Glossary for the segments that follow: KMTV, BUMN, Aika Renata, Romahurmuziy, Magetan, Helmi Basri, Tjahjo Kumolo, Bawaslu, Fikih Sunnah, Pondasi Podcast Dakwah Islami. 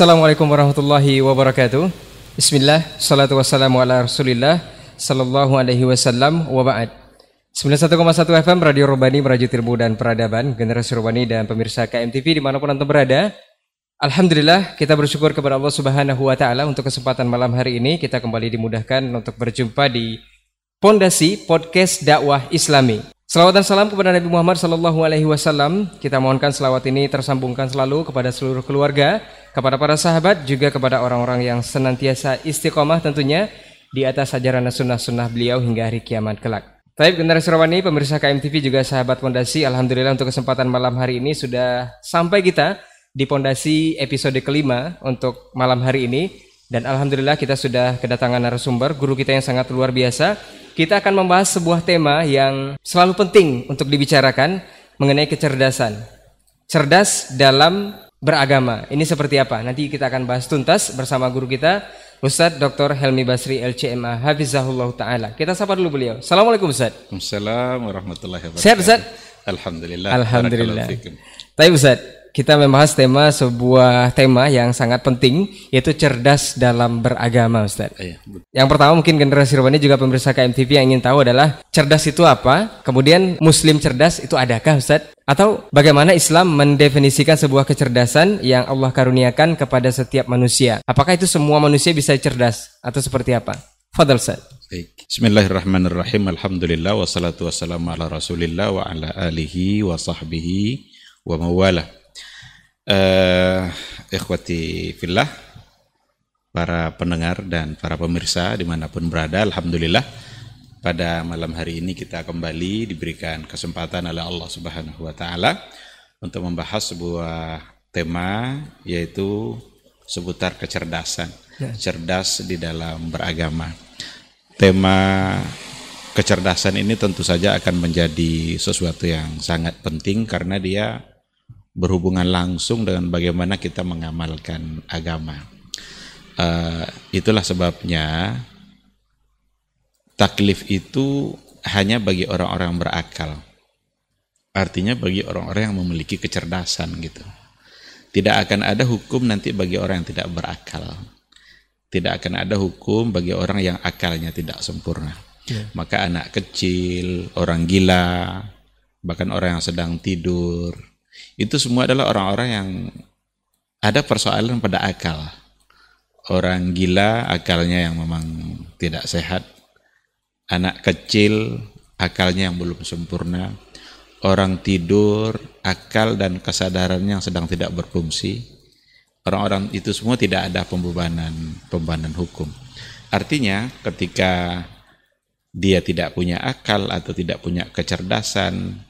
Assalamualaikum warahmatullahi wabarakatuh. Bismillah, salatu wassalamu ala rasulillah sallallahu alaihi wasallam wa ba'd. 91,1 FM Radio Robani, merajut ilmu dan peradaban. Generasi Robani dan pemirsa KMTV dimanapun Anda berada, alhamdulillah kita bersyukur kepada Allah Subhanahu wa ta'ala untuk kesempatan malam hari ini. Kita kembali dimudahkan untuk berjumpa di Pondasi Podcast Dakwah Islami. Selawat dan salam kepada Nabi Muhammad sallallahu alaihi wasallam. Kita mohonkan selawat ini tersambungkan selalu kepada seluruh keluarga, kepada para sahabat, juga kepada orang-orang yang senantiasa istiqomah tentunya di atas ajaran sunnah-sunnah beliau hingga hari kiamat kelak. Baik, generasi Robani, pemirsa KMTV juga sahabat Pondasi, alhamdulillah untuk kesempatan malam hari ini sudah sampai kita di Pondasi episode kelima untuk malam hari ini, dan alhamdulillah kita sudah kedatangan narasumber, guru kita yang sangat luar biasa. Kita akan membahas sebuah tema yang selalu penting untuk dibicarakan mengenai kecerdasan. Cerdas dalam beragama. Ini seperti apa? Nanti kita akan bahas tuntas bersama guru kita, Ustadz Dr. Helmi Basri LCMA Hafizahullah Ta'ala. Kita sapa dulu beliau. Assalamualaikum Ustadz. Assalamualaikum warahmatullahi wabarakatuh. Sehat Ustadz? Alhamdulillah. Alhamdulillah. Tapi Ustadz, kita membahas sebuah tema yang sangat penting, yaitu cerdas dalam beragama Ustaz. Yang pertama mungkin generasi Robani juga pemirsa KMTV yang ingin tahu adalah cerdas itu apa? Kemudian muslim cerdas itu adakah Ustaz? Atau bagaimana Islam mendefinisikan sebuah kecerdasan yang Allah karuniakan kepada setiap manusia? Apakah itu semua manusia bisa cerdas atau seperti apa? Fadhal Ustaz. Baik. Bismillahirrahmanirrahim. Alhamdulillah wassalatu wassalamu ala Rasulillah wa ala alihi wa sahbihi wa mawalah. Ikhwati fillah, para pendengar dan para pemirsa dimanapun berada, alhamdulillah pada malam hari ini kita kembali diberikan kesempatan oleh Allah Subhanahu wa ta'ala untuk membahas sebuah tema, yaitu seputar kecerdasan, cerdas di dalam beragama. Tema kecerdasan ini tentu saja akan menjadi sesuatu yang sangat penting karena dia berhubungan langsung dengan bagaimana kita mengamalkan agama. Itulah sebabnya taklif itu hanya bagi orang-orang berakal. Artinya bagi orang-orang yang memiliki kecerdasan gitu. Tidak akan ada hukum nanti bagi orang yang tidak berakal. Tidak akan ada hukum bagi orang yang akalnya tidak sempurna. Maka anak kecil, orang gila, bahkan orang yang sedang tidur, itu semua adalah orang-orang yang ada persoalan pada akal. Orang gila akalnya yang memang tidak sehat, anak kecil akalnya yang belum sempurna, orang tidur akal dan kesadarannya yang sedang tidak berfungsi. Orang-orang itu semua tidak ada pembebanan hukum. Artinya ketika dia tidak punya akal atau tidak punya kecerdasan,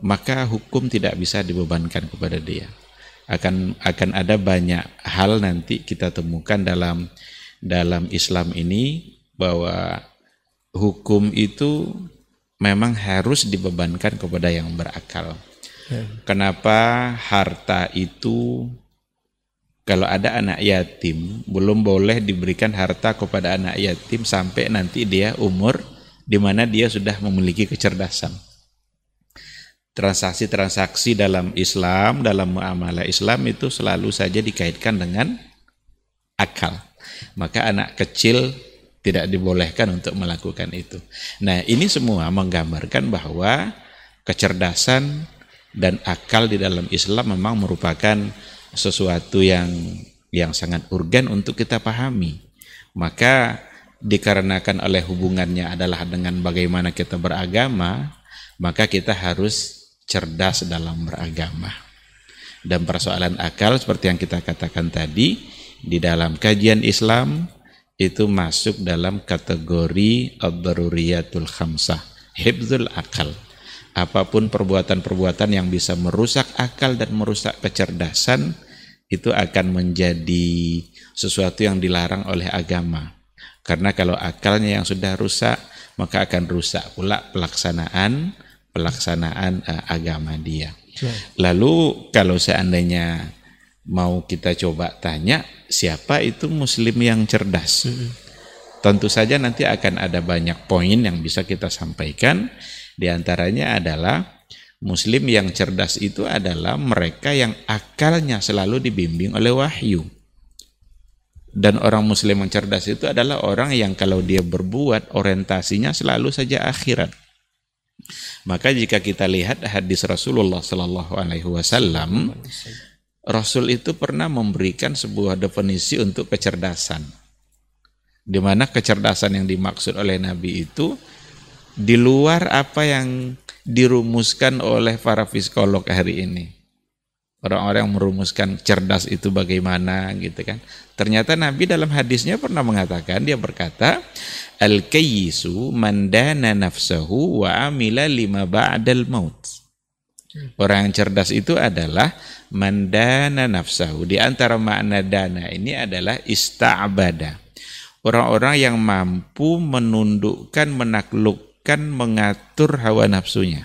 maka hukum tidak bisa dibebankan kepada dia. Akan ada banyak hal nanti kita temukan dalam Islam ini, bahwa hukum itu memang harus dibebankan kepada yang berakal. Kenapa harta itu, kalau ada anak yatim, belum boleh diberikan harta kepada anak yatim sampai nanti dia umur di mana dia sudah memiliki kecerdasan. Transaksi-transaksi dalam Islam, dalam muamalah Islam itu selalu saja dikaitkan dengan akal. Maka anak kecil tidak dibolehkan untuk melakukan itu. Nah, ini semua menggambarkan bahwa kecerdasan dan akal di dalam Islam memang merupakan sesuatu yang sangat urgen untuk kita pahami. Maka dikarenakan oleh hubungannya adalah dengan bagaimana kita beragama, maka kita harus cerdas dalam beragama. Dan persoalan akal seperti yang kita katakan tadi, di dalam kajian Islam itu masuk dalam kategori ad-daruriyatul khamsah, hifdzul akal. Apapun perbuatan-perbuatan yang bisa merusak akal dan merusak kecerdasan, itu akan menjadi sesuatu yang dilarang oleh agama. Karena kalau akalnya yang sudah rusak, maka akan rusak pula pelaksanaan agama dia. Lalu kalau seandainya mau kita coba tanya siapa itu muslim yang cerdas, tentu saja nanti akan ada banyak poin yang bisa kita sampaikan. Di antaranya adalah muslim yang cerdas itu adalah mereka yang akalnya selalu dibimbing oleh wahyu. Dan orang muslim yang cerdas itu adalah orang yang kalau dia berbuat orientasinya selalu saja akhirat. Maka jika kita lihat hadis Rasulullah Sallallahu Alaihi Wasallam, Rasul itu pernah memberikan sebuah definisi untuk kecerdasan, di mana kecerdasan yang dimaksud oleh Nabi itu di luar apa yang dirumuskan oleh para psikolog hari ini. Orang-orang yang merumuskan cerdas itu bagaimana gitu kan. Ternyata Nabi dalam hadisnya pernah mengatakan, dia berkata, Al-kayyisu man dana nafsahu wa amila lima ba'dal maut. Orang yang cerdas itu adalah man dana nafsahu. Di antara makna dana ini adalah ista'bada. Orang-orang yang mampu menundukkan, menaklukkan, mengatur hawa nafsunya.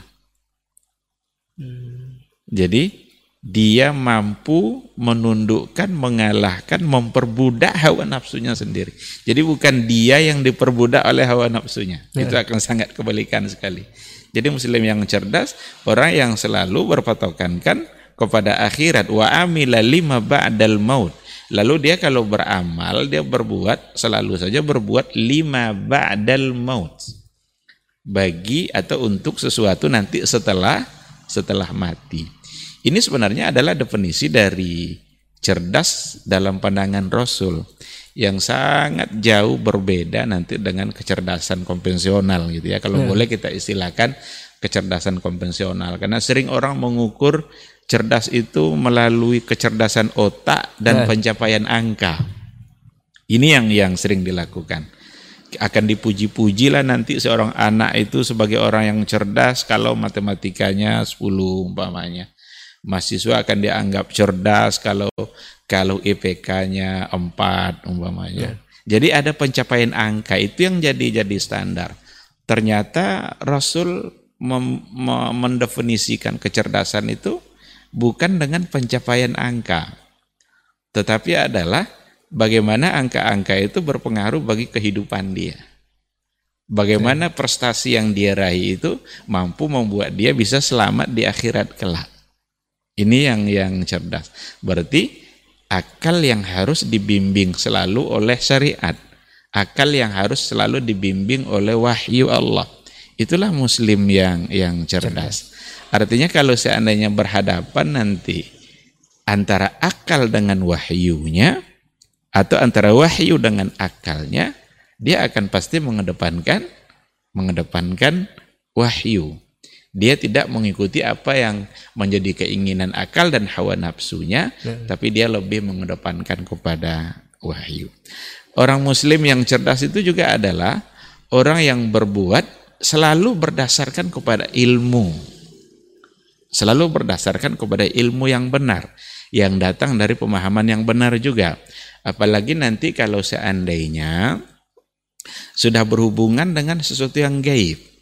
Jadi dia mampu menundukkan, mengalahkan, memperbudak hawa nafsunya sendiri. Jadi bukan dia yang diperbudak oleh hawa nafsunya. Ya. Itu akan sangat kebalikan sekali. Jadi muslim yang cerdas, orang yang selalu berpatokankan kepada akhirat. Wa amila lima ba'dal maut. Lalu dia kalau beramal, dia berbuat, selalu saja berbuat lima ba'dal maut. Bagi atau untuk sesuatu nanti setelah mati. Ini sebenarnya adalah definisi dari cerdas dalam pandangan Rasul yang sangat jauh berbeda nanti dengan kecerdasan konvensional gitu ya. Kalau boleh kita istilahkan kecerdasan konvensional, karena sering orang mengukur cerdas itu melalui kecerdasan otak dan pencapaian angka. Ini yang sering dilakukan. Akan dipuji-pujilah nanti seorang anak itu sebagai orang yang cerdas kalau matematikanya 10 umpamanya. Mahasiswa akan dianggap cerdas kalau IPK-nya 4 umpamanya. Jadi ada pencapaian angka itu yang jadi standar. Ternyata Rasul mendefinisikan kecerdasan itu bukan dengan pencapaian angka, tetapi adalah bagaimana angka-angka itu berpengaruh bagi kehidupan dia. Bagaimana prestasi yang dia raih itu mampu membuat dia bisa selamat di akhirat kelak. Ini yang cerdas. Berarti akal yang harus dibimbing selalu oleh syariat. Akal yang harus selalu dibimbing oleh wahyu Allah. Itulah muslim yang cerdas. Artinya kalau seandainya berhadapan nanti antara akal dengan wahyunya atau antara wahyu dengan akalnya, dia akan pasti mengedepankan wahyu. Dia tidak mengikuti apa yang menjadi keinginan akal dan hawa nafsunya, tapi dia lebih mengedepankan kepada wahyu. Orang muslim yang cerdas itu juga adalah orang yang berbuat selalu berdasarkan kepada ilmu. Selalu berdasarkan kepada ilmu yang benar, yang datang dari pemahaman yang benar juga. Apalagi nanti kalau seandainya sudah berhubungan dengan sesuatu yang gaib.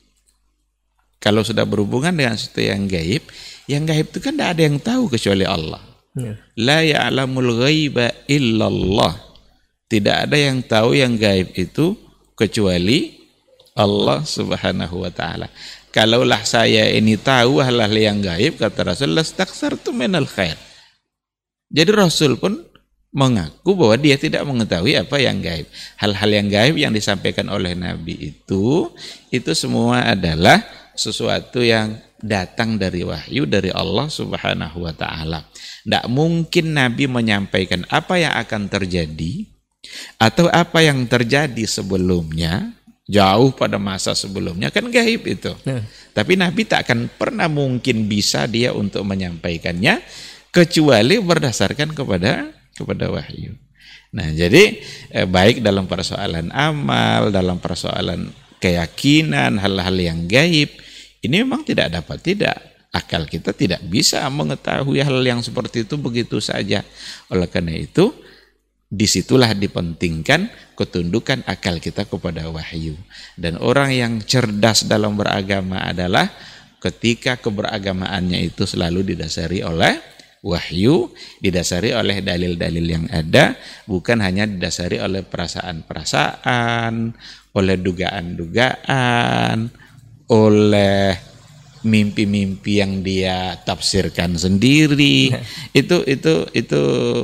Kalau sudah berhubungan dengan sesuatu yang gaib itu kan tidak ada yang tahu kecuali Allah. La ya'lamul ghaiba illallah. Tidak ada yang tahu yang gaib itu kecuali Allah Subhanahu wa taala. Kalaulah saya ini tahu hal-hal yang gaib, kata Rasul, lastaksartu minal khair. Jadi Rasul pun mengaku bahwa dia tidak mengetahui apa yang gaib. Hal-hal yang gaib yang disampaikan oleh Nabi itu semua adalah sesuatu yang datang dari wahyu dari Allah Subhanahu wa taala. Tidak mungkin Nabi menyampaikan apa yang akan terjadi atau apa yang terjadi sebelumnya, jauh pada masa sebelumnya, kan gaib itu. Tapi Nabi tak akan pernah mungkin bisa dia untuk menyampaikannya kecuali berdasarkan kepada wahyu. Nah, jadi baik dalam persoalan amal, dalam persoalan keyakinan, hal-hal yang gaib, ini memang tidak akal kita tidak bisa mengetahui hal yang seperti itu begitu saja. Oleh karena itu, disitulah dipentingkan ketundukan akal kita kepada wahyu. Dan orang yang cerdas dalam beragama adalah ketika keberagamaannya itu selalu didasari oleh wahyu, didasari oleh dalil-dalil yang ada, bukan hanya didasari oleh perasaan-perasaan, oleh dugaan-dugaan, oleh mimpi-mimpi yang dia tafsirkan sendiri. Itu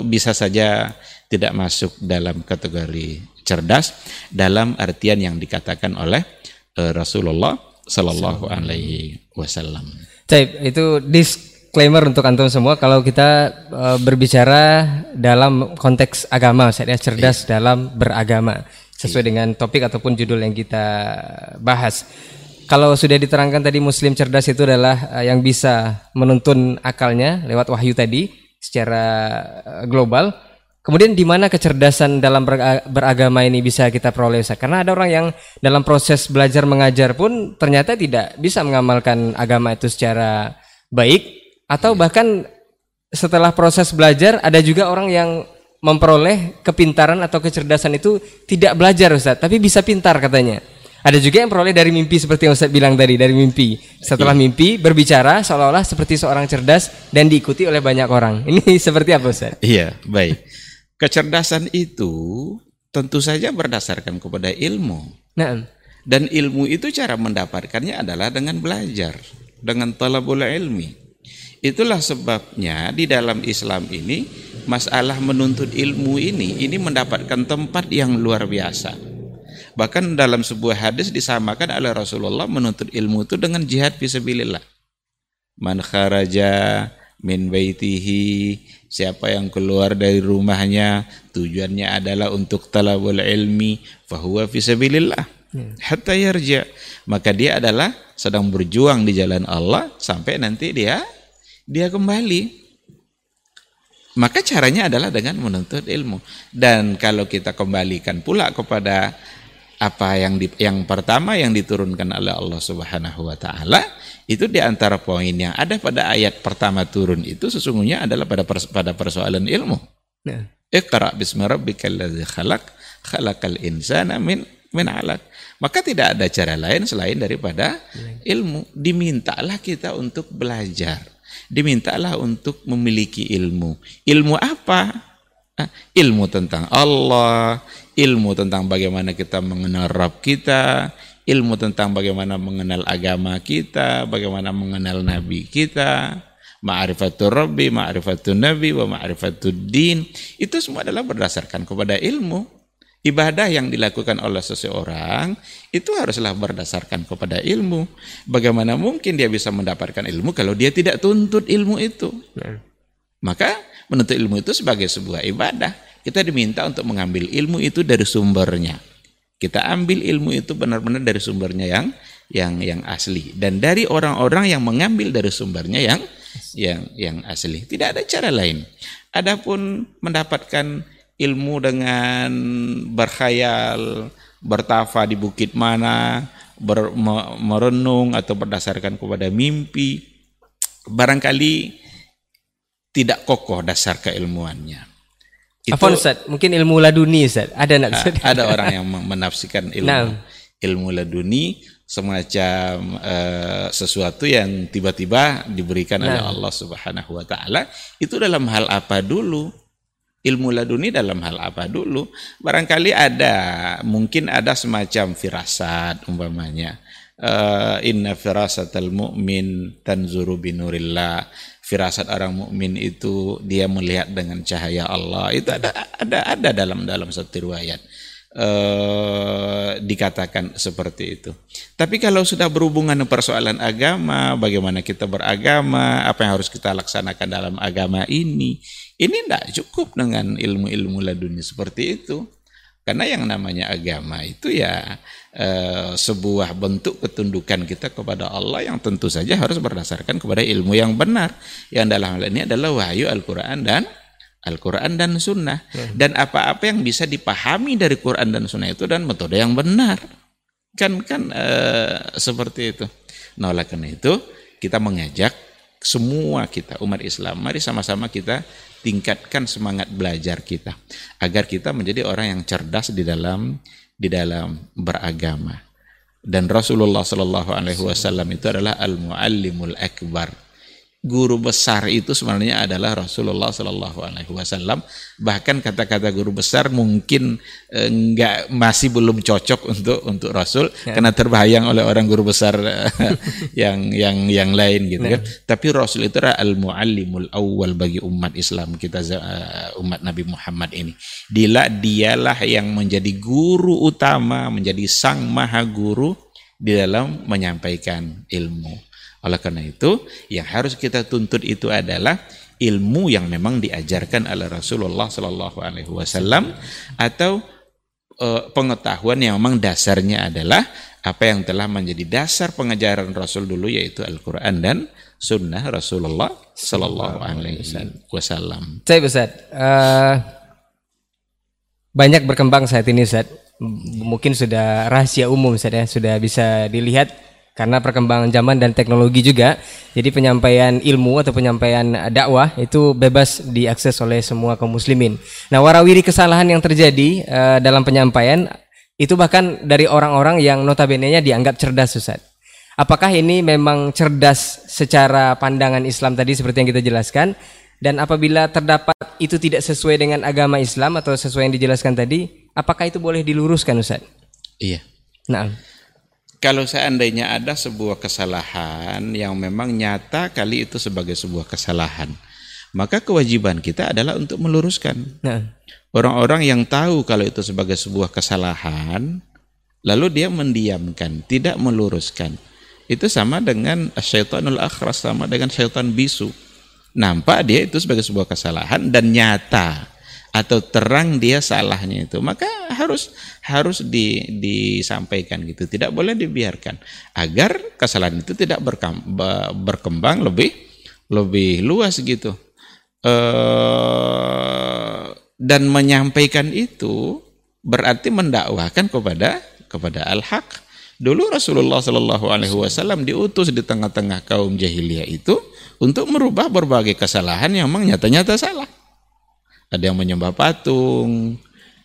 bisa saja tidak masuk dalam kategori cerdas dalam artian yang dikatakan oleh Rasulullah Sallallahu Alaihi Wasallam. Taib, itu disclaimer untuk antum semua kalau kita berbicara dalam konteks agama, saya cerdas dalam beragama sesuai dengan topik ataupun judul yang kita bahas. Kalau sudah diterangkan tadi muslim cerdas itu adalah yang bisa menuntun akalnya lewat wahyu tadi secara global. Kemudian di mana kecerdasan dalam beragama ini bisa kita peroleh? Karena ada orang yang dalam proses belajar mengajar pun ternyata tidak bisa mengamalkan agama itu secara baik, atau bahkan setelah proses belajar ada juga orang yang memperoleh kepintaran atau kecerdasan itu tidak belajar Ustaz, tapi bisa pintar katanya. Ada juga yang peroleh dari mimpi seperti yang Ustaz bilang tadi, dari mimpi. Setelah mimpi berbicara seolah-olah seperti seorang cerdas dan diikuti oleh banyak orang. Ini seperti apa Ustaz? Iya, baik. Kecerdasan itu tentu saja berdasarkan kepada ilmu. Nah. Dan ilmu itu cara mendapatkannya adalah dengan belajar, dengan talabul ilmi. Itulah sebabnya di dalam Islam ini masalah menuntut ilmu ini mendapatkan tempat yang luar biasa. Bahkan dalam sebuah hadis disamakan oleh Rasulullah menuntut ilmu itu dengan jihad fisabilillah. Man kharaja min baitihi, siapa yang keluar dari rumahnya tujuannya adalah untuk talabul ilmi, fahuwa fisabilillah hatta yarja, maka dia adalah sedang berjuang di jalan Allah sampai nanti dia kembali. Maka caranya adalah dengan menuntut ilmu. Dan kalau kita kembalikan pula kepada apa yang pertama yang diturunkan oleh Allah Subhanahu wa taala, itu di antara poin yang ada pada ayat pertama turun itu sesungguhnya adalah pada persoalan ilmu. Iqra bismi rabbikal ladzi khalaq, khalaqal insana min 'alaq. Maka tidak ada cara lain selain daripada ilmu. Dimintalah kita untuk belajar. Dimintalah untuk memiliki ilmu. Ilmu apa? Ilmu tentang Allah, ilmu tentang bagaimana kita mengenal Rabb kita, ilmu tentang bagaimana mengenal agama kita, bagaimana mengenal Nabi kita, ma'rifatul Rabbi, ma'rifatul Nabi, wa ma'rifatul Din. Itu semua adalah berdasarkan kepada ilmu. Ibadah yang dilakukan oleh seseorang itu haruslah berdasarkan kepada ilmu. Bagaimana mungkin dia bisa mendapatkan ilmu kalau dia tidak tuntut ilmu itu? Maka menuntut ilmu itu sebagai sebuah ibadah. Kita diminta untuk mengambil ilmu itu dari sumbernya. Kita ambil ilmu itu benar-benar dari sumbernya yang asli, dan dari orang-orang yang mengambil dari sumbernya yang asli. Tidak ada cara lain. Adapun mendapatkan ilmu dengan berkhayal, bertafa di bukit mana, merenung atau berdasarkan kepada mimpi, barangkali tidak kokoh dasar keilmuannya. Itu, apa Ustaz? Mungkin ilmu laduni Ustaz. Ada enggak Ustaz? Ada orang yang menafsirkan ilmu laduni semacam sesuatu yang tiba-tiba diberikan oleh Allah Subhanahu wa taala. Itu dalam hal apa dulu? Ilmu laduni dalam hal apa dulu? Barangkali mungkin ada semacam firasat umpamanya. Inna firasatal mu'min tanzuru binurillah, firasat orang mukmin itu dia melihat dengan cahaya Allah. Itu ada dalam satu riwayat dikatakan seperti itu. Tapi kalau sudah berhubungan dengan persoalan agama, bagaimana kita beragama, apa yang harus kita laksanakan dalam agama ini tidak cukup dengan ilmu-ilmu laduni seperti itu. Karena yang namanya agama itu sebuah bentuk ketundukan kita kepada Allah yang tentu saja harus berdasarkan kepada ilmu yang benar. Yang dalam hal ini adalah wahyu Al-Quran dan Sunnah. Dan apa-apa yang bisa dipahami dari Quran dan Sunnah itu dan metode yang benar. Kan seperti itu. Nah oleh karena itu kita mengajak semua kita umat Islam, mari sama-sama kita tingkatkan semangat belajar kita agar kita menjadi orang yang cerdas di dalam beragama. Dan Rasulullah Shallallahu Alaihi Wasallam itu adalah al-muallimul akbar, guru besar itu sebenarnya adalah Rasulullah Shallallahu Alaihi Wasallam. Bahkan kata-kata guru besar mungkin enggak, masih belum cocok untuk Rasul ya, karena terbayang oleh orang guru besar yang lain gitu ya. Kan. Tapi Rasul itu adalah al-muallimul awal bagi umat Islam kita, umat Nabi Muhammad ini. Dialah yang menjadi guru utama, menjadi sang maha guru di dalam menyampaikan ilmu. Oleh karena itu, yang harus kita tuntut itu adalah ilmu yang memang diajarkan oleh Rasulullah Sallallahu Alaihi Wasallam, atau pengetahuan yang memang dasarnya adalah apa yang telah menjadi dasar pengajaran Rasul dulu, yaitu Al-Quran dan Sunnah Rasulullah Sallallahu Alaihi Wasallam. Saya Ustaz, banyak berkembang saat ini Ustaz. Mungkin sudah rahasia umum Ustaz ya, sudah bisa dilihat. Karena perkembangan zaman dan teknologi juga, jadi penyampaian ilmu atau penyampaian dakwah itu bebas diakses oleh semua kaum muslimin. Nah, warawiri kesalahan yang terjadi dalam penyampaian itu bahkan dari orang-orang yang notabenenya dianggap cerdas, Ustaz. Apakah ini memang cerdas secara pandangan Islam tadi seperti yang kita jelaskan? Dan apabila terdapat itu tidak sesuai dengan agama Islam atau sesuai yang dijelaskan tadi, apakah itu boleh diluruskan, Ustaz? Iya. Nah, kalau seandainya ada sebuah kesalahan yang memang nyata kali itu sebagai sebuah kesalahan, maka kewajiban kita adalah untuk meluruskan. Orang-orang yang tahu kalau itu sebagai sebuah kesalahan, lalu dia mendiamkan, tidak meluruskan, itu sama dengan syaitanul akhras, sama dengan syaitan bisu. Nampak dia itu sebagai sebuah kesalahan dan nyata atau terang dia salahnya itu, maka harus disampaikan gitu, tidak boleh dibiarkan agar kesalahan itu tidak berkembang lebih luas gitu. Dan menyampaikan itu berarti mendakwakan kepada al-haq. Dulu Rasulullah Shallallahu Alaihi Wasallam diutus di tengah-tengah kaum jahiliyah itu untuk merubah berbagai kesalahan yang memang nyata-nyata salah. Ada yang menyembah patung,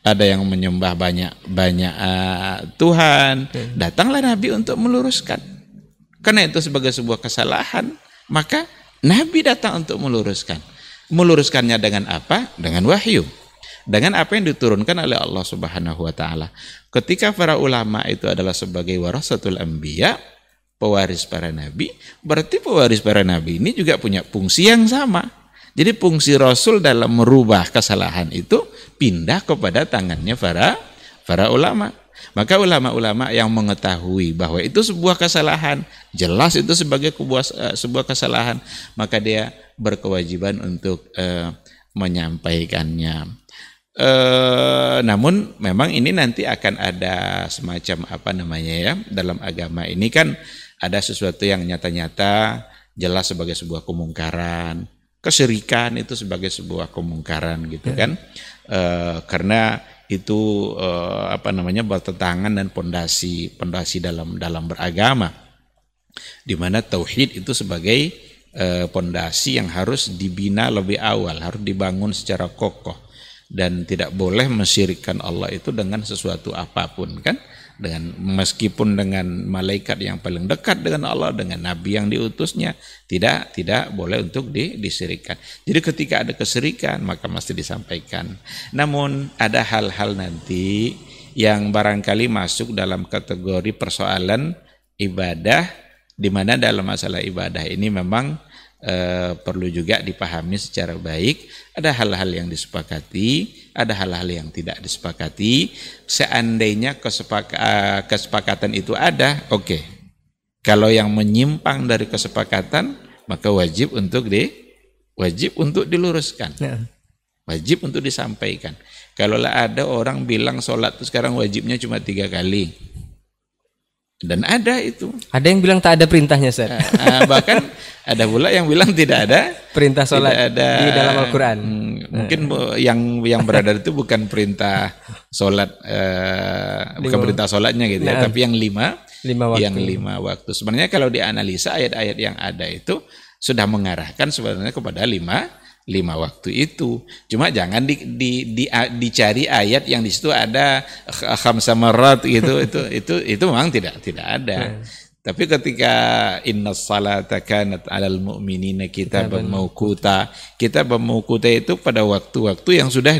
ada yang menyembah banyak Tuhan. Datanglah Nabi untuk meluruskan. Karena itu sebagai sebuah kesalahan, maka Nabi datang untuk meluruskan. Meluruskannya dengan apa? Dengan wahyu, dengan apa yang diturunkan oleh Allah Subhanahu Wa Taala. Ketika para ulama itu adalah sebagai warasatul anbiya, pewaris para nabi, berarti pewaris para nabi ini juga punya fungsi yang sama. Jadi fungsi Rasul dalam merubah kesalahan itu pindah kepada tangannya para ulama. Maka ulama-ulama yang mengetahui bahwa itu sebuah kesalahan, jelas itu sebagai sebuah kesalahan, maka dia berkewajiban untuk menyampaikannya. Namun memang ini nanti akan ada semacam dalam agama ini kan ada sesuatu yang nyata-nyata jelas sebagai sebuah kemungkaran. Kesyirikan itu sebagai sebuah kemungkaran gitu kan, karena itu bertentangan dan pondasi dalam beragama, di mana tauhid itu sebagai pondasi yang harus dibina lebih awal, harus dibangun secara kokoh, dan tidak boleh mensyirikkan Allah itu dengan sesuatu apapun kan. Dengan meskipun dengan malaikat yang paling dekat dengan Allah, dengan nabi yang diutusnya, tidak boleh untuk disyirikkan. Jadi ketika ada kesyirikan maka mesti disampaikan. Namun ada hal-hal nanti yang barangkali masuk dalam kategori persoalan ibadah, di mana dalam masalah ibadah ini memang perlu juga dipahami secara baik. Ada hal-hal yang disepakati, ada hal-hal yang tidak disepakati. Seandainya kesepakatan itu ada, oke. Kalau yang menyimpang dari kesepakatan, maka wajib untuk diluruskan, wajib untuk disampaikan. Kalau ada orang bilang sholat itu sekarang wajibnya cuma 3 kali, dan ada itu. Ada yang bilang tak ada perintahnya, Ustaz. Bahkan ada pula yang bilang tidak ada perintah sholat di dalam Al-Quran. Mungkin yang berada itu bukan perintah sholat, bukan perintah sholatnya gitu ya, tapi yang 5 waktu. Yang 5 waktu. Sebenarnya kalau dianalisa ayat-ayat yang ada itu sudah mengarahkan sebenarnya kepada 5 waktu itu. Cuma jangan dicari ayat yang di situ ada khamsa marat gitu. Itu memang tidak ada. Tapi ketika innas salata kanat alal mu'minina kitaban mauquta, kitaban mauquta itu pada waktu-waktu yang sudah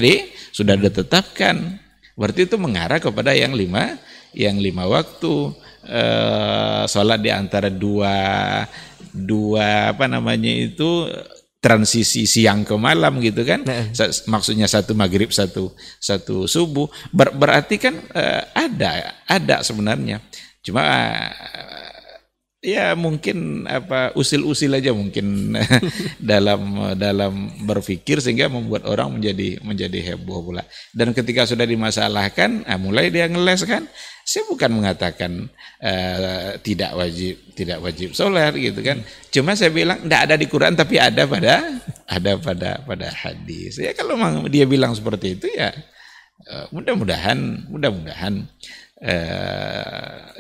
ditetapkan. Berarti itu mengarah kepada yang lima waktu. Salat di antara dua transisi siang ke malam gitu kan. Maksudnya satu maghrib satu subuh. Berarti kan ada sebenarnya. Cuma ya mungkin usil-usil aja mungkin dalam berpikir sehingga membuat orang menjadi heboh pula. Dan ketika sudah dimasalahkan, mulai dia ngeles kan. Saya bukan mengatakan tidak wajib sholat gitu kan. Cuma saya bilang tidak ada di Quran tapi ada pada hadis. Ya kalau dia bilang seperti itu ya mudah-mudahan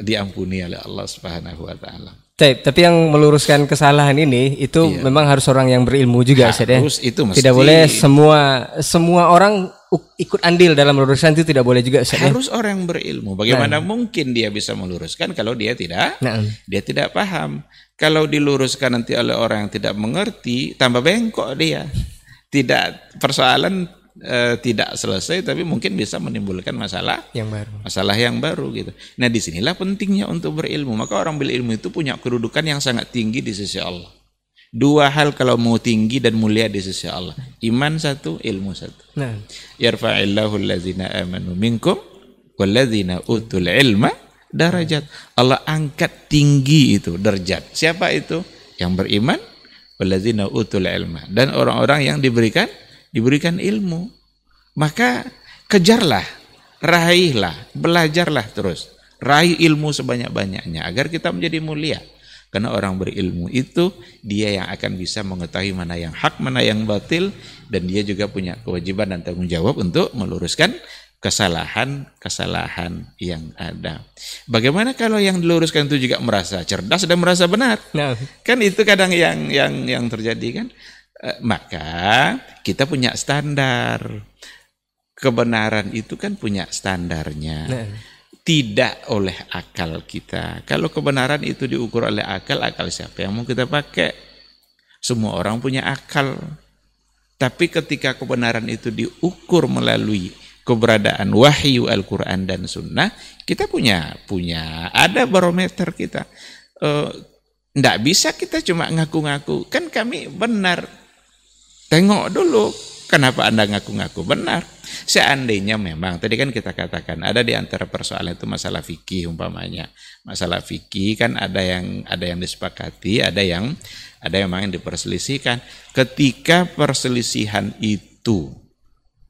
diampuni oleh Allah Subhanahu wa taala. Tapi yang meluruskan kesalahan ini itu memang harus orang yang berilmu juga, harus ya? Itu mesti. Tidak boleh semua orang ikut andil dalam meluruskan itu, tidak boleh juga. Harus orang berilmu. Bagaimana mungkin dia bisa meluruskan kalau dia tidak paham? Kalau diluruskan nanti oleh orang yang tidak mengerti, tambah bengkok dia. Tidak, persoalan tidak selesai tapi mungkin bisa menimbulkan masalah yang baru gitu. Nah disinilah pentingnya untuk berilmu. Maka orang berilmu itu punya kedudukan yang sangat tinggi di sisi Allah. Dua hal kalau mau tinggi dan mulia di sisi Allah, iman satu, ilmu satu. Yarfa'illahu allazina amanu minkum wallazina utul ilma darajat. Allah angkat tinggi itu derajat. Siapa itu? Yang beriman, wallazina utul ilma, dan orang-orang yang diberikan ilmu. Maka kejarlah, raihlah, belajarlah terus. Raih ilmu sebanyak-banyaknya agar kita menjadi mulia. Karena orang berilmu itu dia yang akan bisa mengetahui mana yang hak, mana yang batil, dan dia juga punya kewajiban dan tanggung jawab untuk meluruskan kesalahan-kesalahan yang ada. Bagaimana kalau yang diluruskan itu juga merasa cerdas dan merasa benar? Kan itu kadang yang terjadi kan? Maka kita punya standar. Kebenaran itu kan punya standarnya. Tidak oleh akal kita. Kalau kebenaran itu diukur oleh akal, akal siapa yang mau kita pakai? Semua orang punya akal. Tapi ketika kebenaran itu diukur melalui keberadaan wahyu Al-Quran dan Sunnah, kita punya ada barometer kita. Tidak bisa kita cuma ngaku-ngaku. Kan kami benar. Tengok dulu kenapa Anda ngaku-ngaku benar. Seandainya memang, tadi kan kita katakan ada di antara persoalan itu masalah fikih umpamanya. Masalah fikih kan ada yang disepakati, ada yang memang diperselisihkan. Ketika perselisihan itu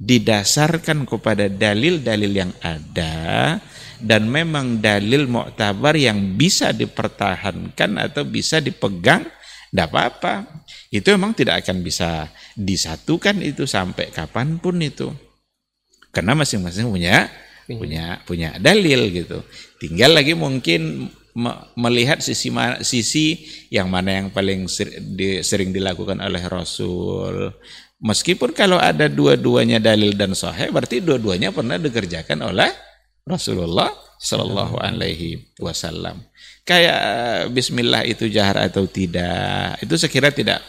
didasarkan kepada dalil-dalil yang ada, dan memang dalil mu'tabar yang bisa dipertahankan atau bisa dipegang, tidak apa-apa. Itu memang tidak akan bisa disatukan itu sampai kapanpun itu. Karena masing-masing punya dalil gitu. Tinggal lagi mungkin melihat sisi yang mana yang paling sering dilakukan oleh Rasul. Meskipun kalau ada dua-duanya dalil dan sahih, berarti dua-duanya pernah dikerjakan oleh Rasulullah Shallallahu Alaihi Wasallam. Kayak Bismillah itu jahar atau tidak, itu sekira tidak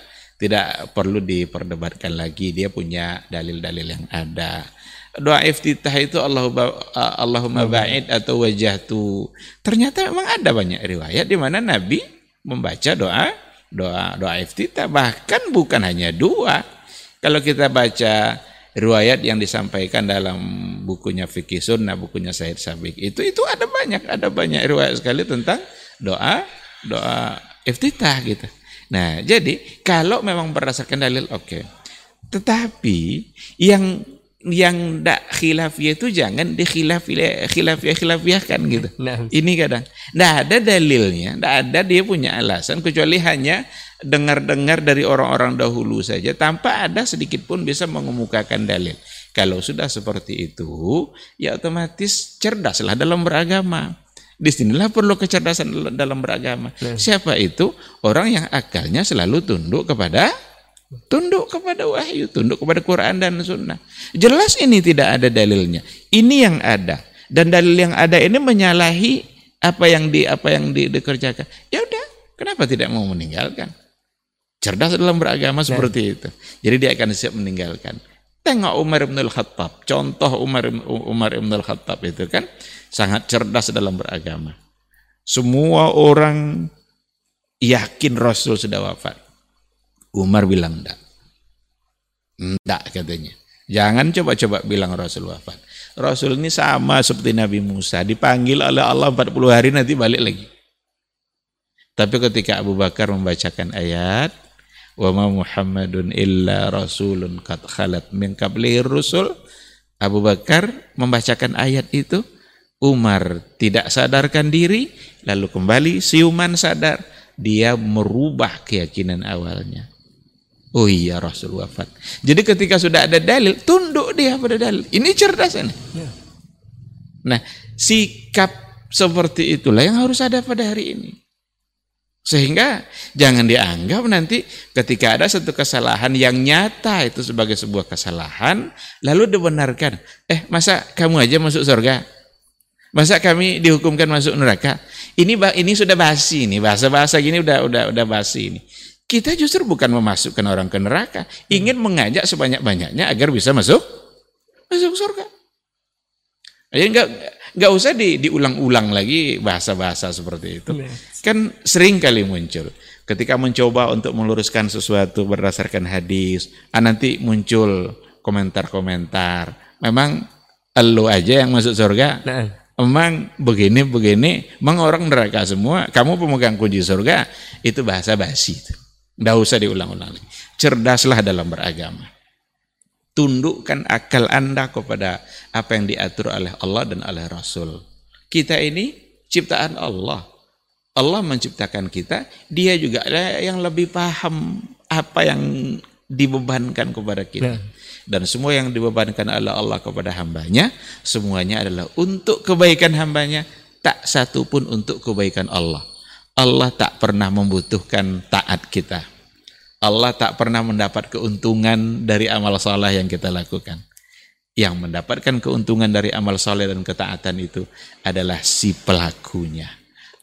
perlu diperdebatkan lagi. Dia punya dalil-dalil yang ada. Doa iftitah itu Allahumma ba'id atau wajahtu. Ternyata memang ada banyak riwayat di mana Nabi membaca doa iftitah. Bahkan bukan hanya dua. Kalau kita baca riwayat yang disampaikan dalam bukunya Fikih Sunnah, bukunya Said Sabiq, itu ada banyak riwayat sekali tentang doa iftitah gitu. Nah, jadi kalau memang berdasarkan dalil oke. Tetapi yang tidak khilafiyah itu jangan dikhilafiyahkan gitu. Ini kadang tidak ada dalilnya, tidak ada dia punya alasan, kecuali hanya dengar-dengar dari orang-orang dahulu saja tanpa ada sedikit pun bisa mengemukakan dalil. Kalau sudah seperti itu, ya otomatis cerdaslah dalam beragama. Di sinilah perlu kecerdasan dalam beragama. Siapa itu? Orang yang akalnya selalu tunduk kepada wahyu, tunduk kepada Quran dan Sunnah. Jelas ini tidak ada dalilnya. Ini yang ada. Dan dalil yang ada ini menyalahi apa yang dikerjakan. Ya udah, kenapa tidak mau meninggalkan? Cerdas dalam beragama seperti itu. Jadi dia akan siap meninggalkan. Tengok Umar bin Al-Khattab, contoh Umar bin Al-Khattab itu kan sangat cerdas dalam beragama. Semua orang yakin Rasul sudah wafat. Umar bilang enggak. Enggak katanya. Jangan coba-coba bilang Rasul wafat. Rasul ini sama seperti Nabi Musa, dipanggil oleh Allah 40 hari nanti balik lagi. Tapi ketika Abu Bakar membacakan ayat wa ma Muhammadun illa rasulun qad khalat min qablihi rusul, Abu Bakar membacakan ayat itu, Umar tidak sadarkan diri, lalu kembali siuman sadar, dia merubah keyakinan awalnya. Oh iya, Rasul wafat. Jadi ketika sudah ada dalil, tunduk dia pada dalil. Ini cerdas ini. Ya. Nah, sikap seperti itulah yang harus ada pada hari ini. Sehingga jangan dianggap nanti ketika ada satu kesalahan yang nyata itu sebagai sebuah kesalahan, lalu dibenarkan. Masa kamu aja masuk surga? Masa kami dihukumkan masuk neraka? Ini sudah basi ini, bahasa-bahasa gini udah basi ini. Kita justru bukan memasukkan orang ke neraka, ingin mengajak sebanyak-banyaknya agar bisa masuk surga. Jadi nggak usah diulang-ulang lagi bahasa-bahasa seperti itu. Kan sering kali muncul. Ketika mencoba untuk meluruskan sesuatu berdasarkan hadis, nanti muncul komentar-komentar. Memang elu aja yang masuk surga. Emang begini-begini, emang orang neraka semua. Kamu pemegang kunci surga. Itu bahasa basi itu. Nggak usah diulang-ulang lagi. Cerdaslah dalam beragama. Tundukkan akal Anda kepada apa yang diatur oleh Allah dan oleh Rasul. Kita ini ciptaan Allah. Allah menciptakan kita. Dia juga ada yang lebih paham apa yang dibebankan kepada kita. Dan semua yang dibebankan oleh Allah kepada hambanya, semuanya adalah untuk kebaikan hambanya. Tak satu pun untuk kebaikan Allah. Allah tak pernah membutuhkan taat kita. Allah tak pernah mendapat keuntungan dari amal saleh yang kita lakukan. Yang mendapatkan keuntungan dari amal saleh dan ketaatan itu adalah si pelakunya.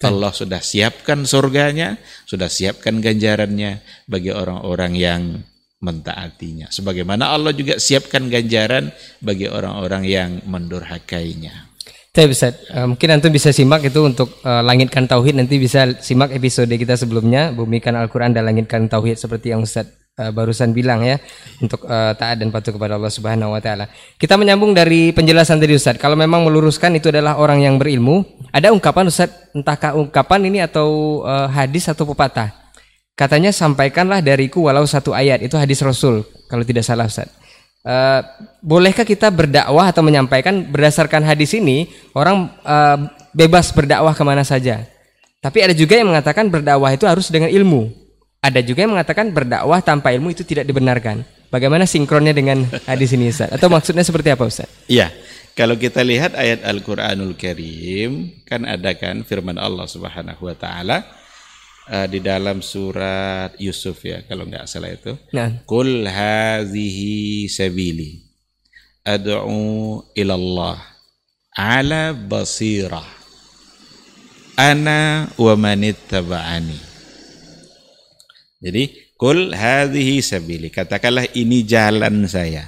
Allah sudah siapkan surganya, sudah siapkan ganjarannya bagi orang-orang yang mentaatinya. Sebagaimana Allah juga siapkan ganjaran bagi orang-orang yang mendurhakainya. Ustaz, mungkin antum bisa simak itu untuk Langitkan Tauhid, nanti bisa simak episode kita sebelumnya, Bumikan Al-Quran dan Langitkan Tauhid, seperti yang Ustaz barusan bilang ya, untuk taat dan patuh kepada Allah Subhanahu wa taala. Kita menyambung dari penjelasan tadi Ustaz, kalau memang meluruskan itu adalah orang yang berilmu. Ada ungkapan Ustaz, entahkah ungkapan ini atau hadis atau pepatah, katanya sampaikanlah dariku walau satu ayat, itu hadis Rasul kalau tidak salah Ustaz. Bolehkah kita berdakwah atau menyampaikan berdasarkan hadis ini? Orang bebas berdakwah kemana saja. Tapi ada juga yang mengatakan berdakwah itu harus dengan ilmu. Ada juga yang mengatakan berdakwah tanpa ilmu itu tidak dibenarkan. Bagaimana sinkronnya dengan hadis ini Ustaz? Atau maksudnya seperti apa Ustaz? Iya, kalau kita lihat ayat Al-Quranul Karim, kan ada kan firman Allah Subhanahu wa ta'ala di dalam surat Yusuf ya kalau nggak salah itu. Qul hazihi sabili ad'u ilallah ala basirah ana wa manittaba'ani. Jadi qul hazihi sabili, katakanlah ini jalan saya,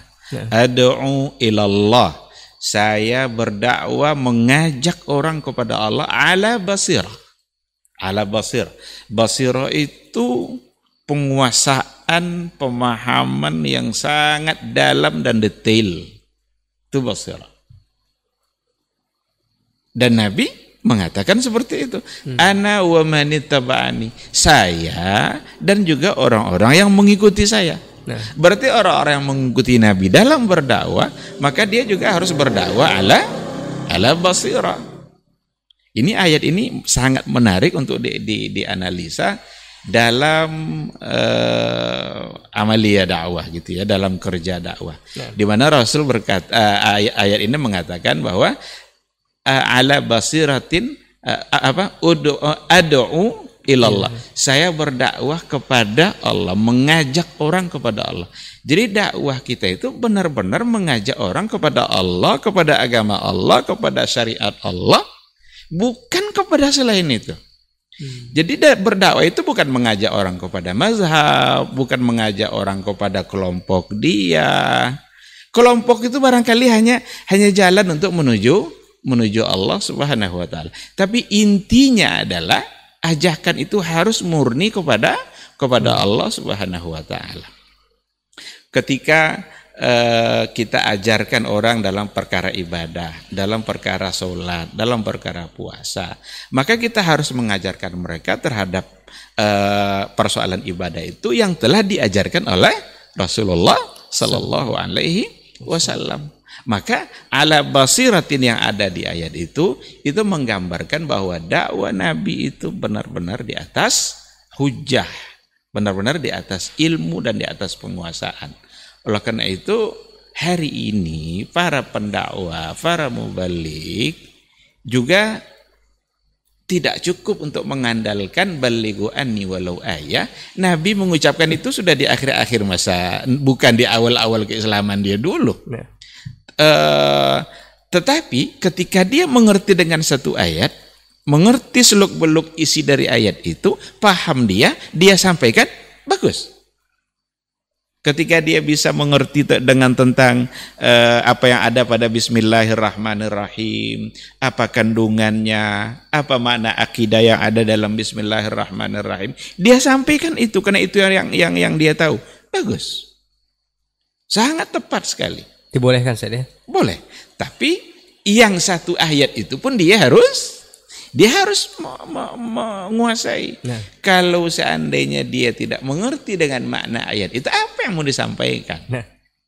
ad'u ilallah, saya berdakwah mengajak orang kepada Allah, ala basirah. Ala basir. Basiro itu penguasaan pemahaman yang sangat dalam dan detail. Itu basiro. Dan Nabi mengatakan seperti itu. Ana wa manittaba'ani, saya dan juga orang-orang yang mengikuti saya. Berarti orang-orang yang mengikuti Nabi dalam berdakwah, maka dia juga harus berdakwah ala basiro. Ini ayat ini sangat menarik untuk dianalisa dalam amalia dakwah gitu ya, dalam kerja dakwah. Di mana Rasul berkata, ayat ini mengatakan bahwa ala basiratin ad'u ilallah. Saya berdakwah kepada Allah, mengajak orang kepada Allah. Jadi dakwah kita itu benar-benar mengajak orang kepada Allah, kepada agama Allah, kepada syariat Allah. bukan kepada selain itu. Jadi berdakwah itu bukan mengajak orang kepada mazhab, bukan mengajak orang kepada kelompok dia. Kelompok itu barangkali hanya jalan untuk menuju Allah Subhanahu wa taala. Tapi intinya adalah ajakan itu harus murni kepada Allah Subhanahu wa taala. Ketika kita ajarkan orang dalam perkara ibadah, dalam perkara sholat, dalam perkara puasa, maka kita harus mengajarkan mereka terhadap persoalan ibadah itu yang telah diajarkan oleh Rasulullah Sallallahu Alaihi Wasallam. Maka ala basiratin yang ada di ayat itu menggambarkan bahwa dakwah Nabi itu benar-benar di atas hujjah, benar-benar di atas ilmu dan di atas penguasaan. Oleh karena itu, hari ini para pendakwah, para mubalik juga tidak cukup untuk mengandalkan balighu anni walau ayah. Nabi mengucapkan itu sudah di akhir-akhir masa, bukan di awal-awal keislaman dia dulu. Ya. Tetapi ketika dia mengerti dengan satu ayat, mengerti seluk-beluk isi dari ayat itu, paham dia sampaikan, bagus. Ketika dia bisa mengerti dengan tentang apa yang ada pada Bismillahirrahmanirrahim, apa kandungannya, apa makna akidah yang ada dalam Bismillahirrahmanirrahim, dia sampaikan itu karena itu yang dia tahu. Bagus, sangat tepat sekali. Dibolehkan saja. Boleh, tapi yang satu ayat itu pun dia harus menguasai. Nah. Kalau seandainya dia tidak mengerti dengan makna ayat itu, apa yang mau disampaikan? Nah.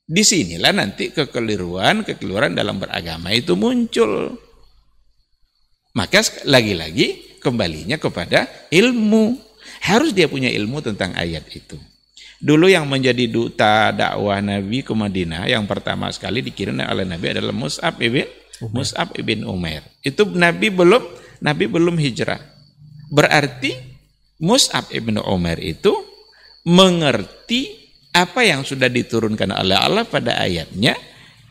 Disinilah nanti kekeliruan dalam beragama itu muncul. Maka lagi-lagi kembalinya kepada ilmu. Harus dia punya ilmu tentang ayat itu. Dulu yang menjadi duta dakwah Nabi ke Madinah, yang pertama sekali dikirim oleh Nabi adalah Mus'ab ibn Umair. Itu Nabi belum hijrah. Berarti Mus'ab ibn Umair itu mengerti apa yang sudah diturunkan oleh Allah pada ayatnya,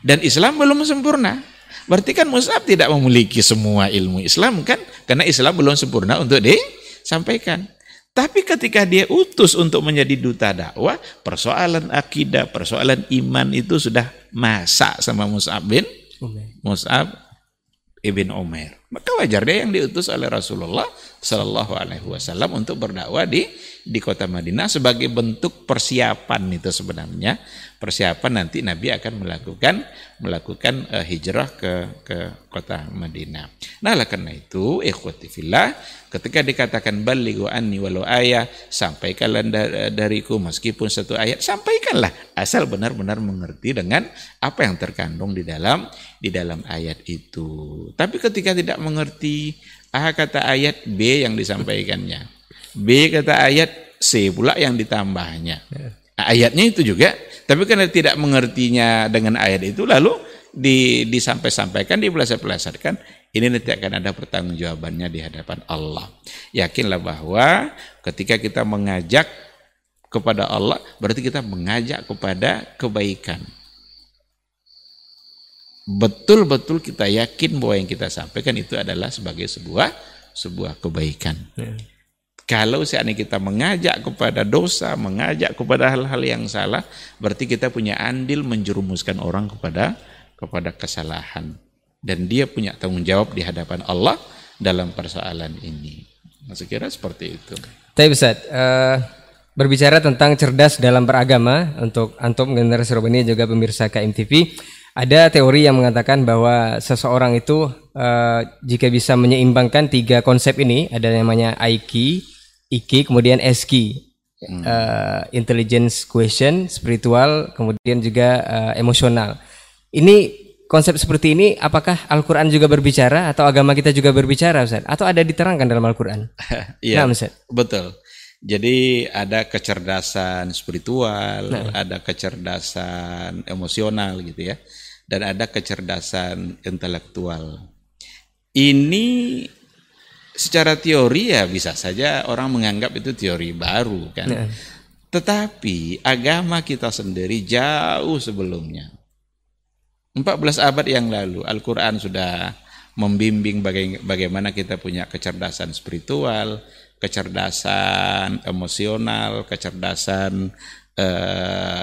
dan Islam belum sempurna. Berarti kan Mus'ab tidak memiliki semua ilmu Islam kan, karena Islam belum sempurna untuk disampaikan. Tapi ketika dia utus untuk menjadi duta dakwah, persoalan akidah, persoalan iman itu sudah masak sama Mus'ab ibn Umair. Maka wajar dia yang diutus oleh Rasulullah Sallallahu Alaihi Wasallam untuk berdakwah di kota Madinah sebagai bentuk persiapan itu sebenarnya, persiapan nanti Nabi akan melakukan hijrah ke kota Madinah. Nah, oleh karena itu, ikhwati fillah, ketika dikatakan balighu anni walau ayah, sampaikanlah dariku meskipun satu ayat, sampaikanlah asal benar-benar mengerti dengan apa yang terkandung di dalam ayat itu. Tapi ketika tidak mengerti, kata ayat B yang disampaikannya, B kata ayat C pula yang ditambahnya, ayatnya itu juga, tapi karena tidak mengertinya dengan ayat itu lalu disampaikan, dipeleset-pelesatkan, ini nanti akan ada pertanggungjawabannya di hadapan Allah. Yakinlah bahwa ketika kita mengajak kepada Allah, berarti kita mengajak kepada kebaikan. Betul-betul kita yakin bahwa yang kita sampaikan itu adalah sebagai sebuah kebaikan. Kalau seandainya kita mengajak kepada dosa, mengajak kepada hal-hal yang salah, berarti kita punya andil menjerumuskan orang kepada kesalahan, dan dia punya tanggung jawab di hadapan Allah dalam persoalan ini. Sekiranya seperti itu. Tapi Ustaz, berbicara tentang cerdas dalam beragama, untuk antum generasi Robani juga pemirsa KMTV, ada teori yang mengatakan bahwa seseorang itu jika bisa menyeimbangkan tiga konsep ini, ada namanya IQ, IQ, kemudian SQ, intelligence quotient, spiritual, kemudian juga emosional. Ini konsep seperti ini, apakah Al-Quran juga berbicara atau agama kita juga berbicara, Ustaz? Atau ada diterangkan dalam Al-Quran? Iya, nah, Ustaz. Betul. Jadi ada kecerdasan spiritual, ada kecerdasan emosional gitu ya, dan ada kecerdasan intelektual. Ini secara teori ya bisa saja orang menganggap itu teori baru kan. Tetapi agama kita sendiri jauh sebelumnya. 14 abad yang lalu Al-Quran sudah membimbing bagaimana kita punya kecerdasan spiritual, kecerdasan emosional, kecerdasan